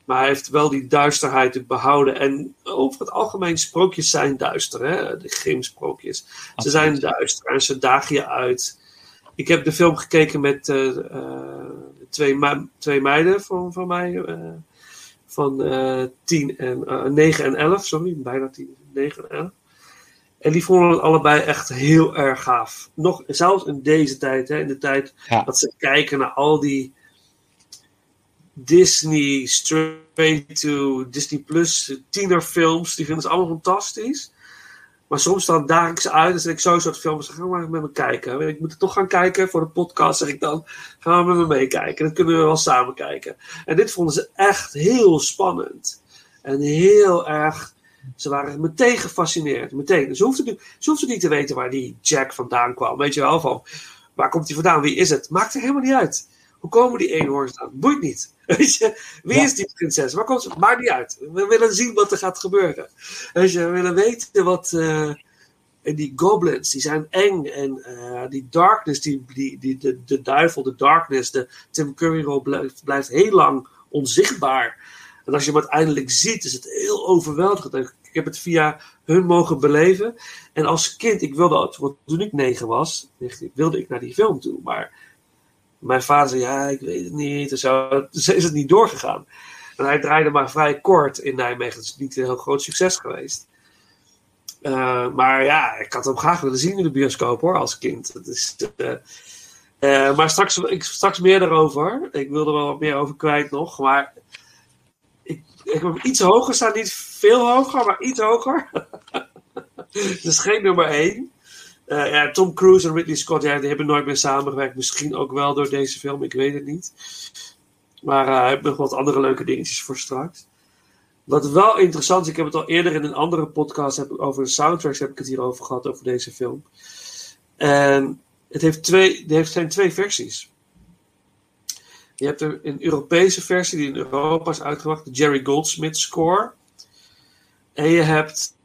Maar hij heeft wel die duisterheid behouden. En over het algemeen, sprookjes zijn duister. Hè? De Grimm-sprookjes. Ze zijn duister en ze dagen je uit. Ik heb de film gekeken met twee meiden van mij. Van 9 en 11. Bijna 10, 9 en 11. En die vonden het allebei echt heel erg gaaf. Nog, zelfs in deze tijd, hè, in de tijd dat ze kijken naar al die Disney, straight to Disney Plus, tienerfilms, die vinden ze allemaal fantastisch. Maar soms dan daag ik ze uit en zeg ik zo'n soort films, gaan we maar met me kijken. Ik moet het toch gaan kijken voor de podcast, zeg ik dan, gaan we met me meekijken. Dat kunnen we wel samen kijken. En dit vonden ze echt heel spannend. En heel erg, ze waren meteen gefascineerd. Meteen. Ze hoefden niet te weten waar die Jack vandaan kwam. Weet je wel, van waar komt hij vandaan, wie is het? Maakt er helemaal niet uit. Hoe komen die eenhoorns aan? Boeit niet. Weet je, wie is die prinses? Waar komt ze? Maakt niet uit. We willen zien wat er gaat gebeuren. Weet je, we willen weten wat... en die goblins, die zijn eng. En die darkness, de duivel, de darkness, de Tim Curry blijft heel lang onzichtbaar. En als je hem uiteindelijk ziet, is het heel overweldigend. Ik heb het via hun mogen beleven. En als kind, ik wilde al, toen ik 9 was, wilde ik naar die film toe. Maar... mijn vader zei, ja, ik weet het niet. En zo is het niet doorgegaan. En hij draaide maar vrij kort in Nijmegen. Dus het is niet een heel groot succes geweest. Maar ja, ik had hem graag willen zien in de bioscoop hoor, als kind. Dat is, maar straks meer daarover. Ik wil er wel wat meer over kwijt nog. Maar ik heb hem iets hoger staan. Niet veel hoger, maar iets hoger. Dus geen nummer 1. Tom Cruise en Ridley Scott, die hebben nooit meer samengewerkt. Misschien ook wel door deze film, ik weet het niet. Maar hij heeft nog wat andere leuke dingetjes voor straks. Wat wel interessant is, ik heb het al eerder in een andere podcast over de soundtracks heb ik het hierover gehad, over deze film. En het heeft zijn twee versies. Je hebt er een Europese versie die in Europa is uitgebracht, de Jerry Goldsmith score. En je hebt,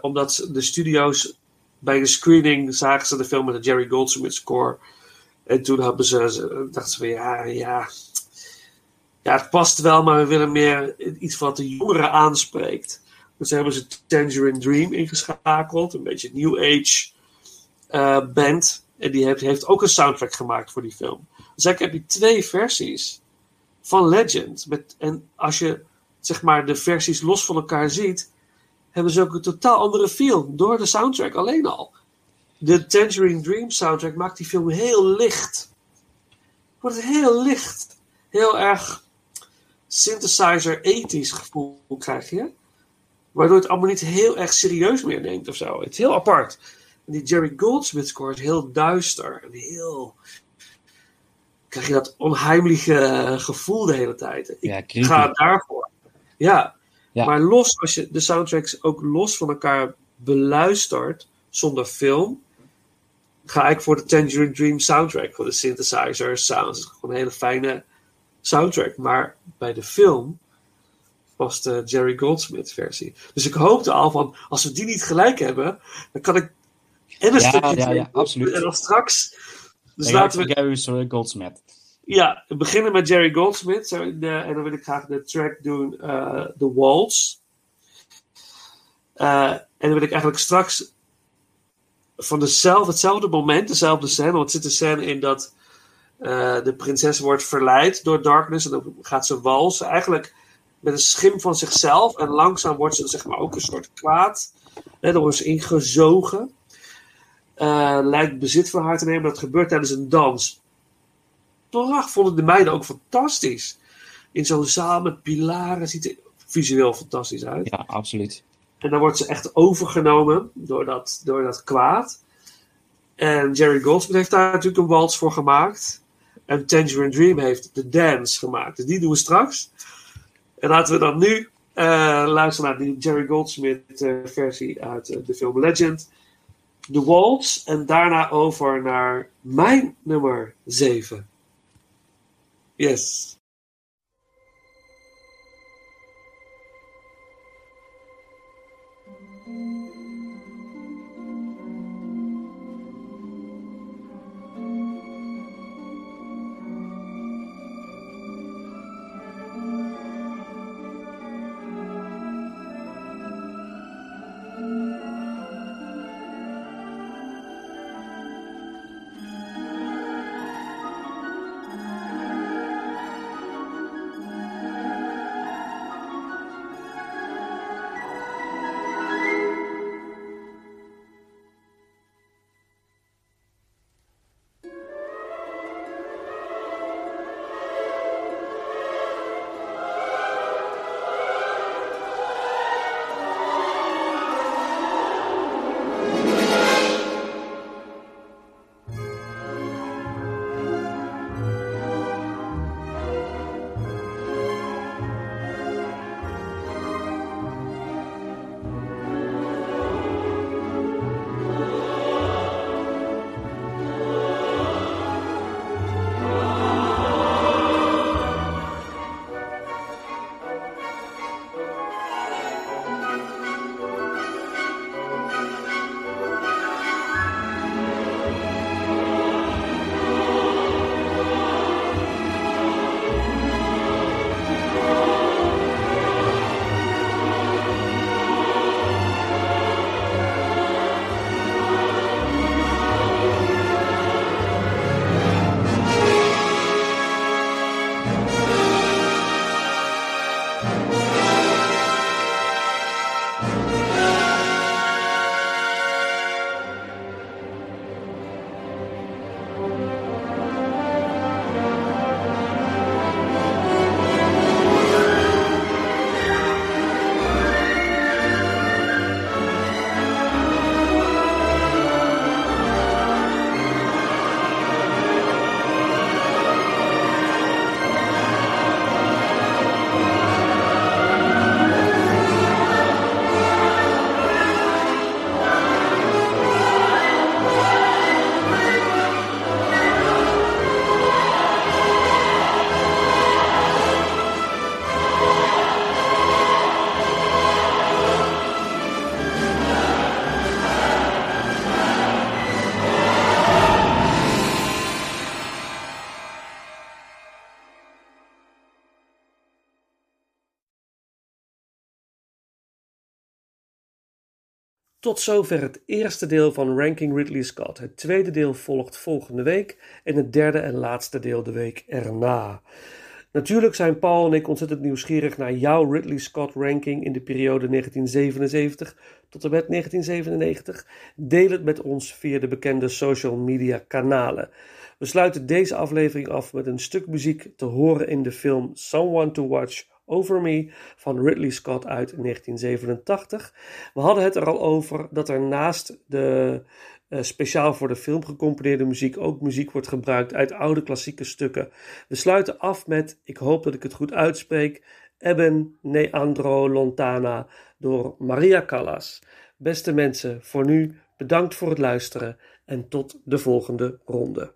omdat de studio's bij de screening zagen ze de film met de Jerry Goldsmith score. En toen dachten ze van ja, het past wel, maar we willen meer iets wat de jongeren aanspreekt. Dus hebben ze Tangerine Dream ingeschakeld. Een beetje New Age band. En die heeft ook een soundtrack gemaakt voor die film. Dus eigenlijk heb je 2 versies van Legend. En als je zeg maar de versies los van elkaar ziet, hebben ze ook een totaal andere feel door de soundtrack alleen al. De Tangerine Dream soundtrack maakt die film heel licht. Wordt heel licht. Heel erg synthesizer ethisch gevoel krijg je. Waardoor het allemaal niet heel erg serieus meer neemt of zo. Het is heel apart. En die Jerry Goldsmith score is heel duister. En heel... krijg je dat onheimelijke gevoel de hele tijd. Ik ga daarvoor. Ja. Ja. Maar los, als je de soundtracks ook los van elkaar beluistert, zonder film, ga ik voor de Tangerine Dream soundtrack, voor de synthesizer sounds. Het is gewoon een hele fijne soundtrack. Maar bij de film was de Jerry Goldsmith versie. Dus ik hoopte al van, als we die niet gelijk hebben, dan kan ik en een stukje absoluut. En dan straks... Dus laten we... Jerry Goldsmith. Ja, we beginnen met Jerry Goldsmith. En dan wil ik graag de track doen, The Waltz. En dan wil ik eigenlijk straks van hetzelfde moment, dezelfde scène. Want het zit een scène in dat de prinses wordt verleid door Darkness. En dan gaat ze walsen. Eigenlijk met een schim van zichzelf. En langzaam wordt ze zeg maar ook een soort kwaad. En dan wordt ze ingezogen. Lijkt bezit van haar te nemen. Dat gebeurt tijdens een dans. Vonden de meiden ook fantastisch. In zo'n zaal met pilaren ziet er visueel fantastisch uit. Ja, absoluut. En dan wordt ze echt overgenomen door dat kwaad. En Jerry Goldsmith heeft daar natuurlijk een waltz voor gemaakt. En Tangerine Dream heeft de dance gemaakt. Dus die doen we straks. En laten we dan nu luisteren naar die Jerry Goldsmith versie uit de film Legend. De waltz. En daarna over naar mijn nummer 7. Yes. Tot zover het eerste deel van Ranking Ridley Scott. Het tweede deel volgt volgende week en het derde en laatste deel de week erna. Natuurlijk zijn Paul en ik ontzettend nieuwsgierig naar jouw Ridley Scott ranking in de periode 1977 tot en met 1997. Deel het met ons via de bekende social media kanalen. We sluiten deze aflevering af met een stuk muziek te horen in de film Someone to Watch Over Me van Ridley Scott uit 1987. We hadden het er al over dat er naast de speciaal voor de film gecomponeerde muziek ook muziek wordt gebruikt uit oude klassieke stukken. We sluiten af met, ik hoop dat ik het goed uitspreek, Eben Neandro Lontana door Maria Callas. Beste mensen, voor nu bedankt voor het luisteren en tot de volgende ronde.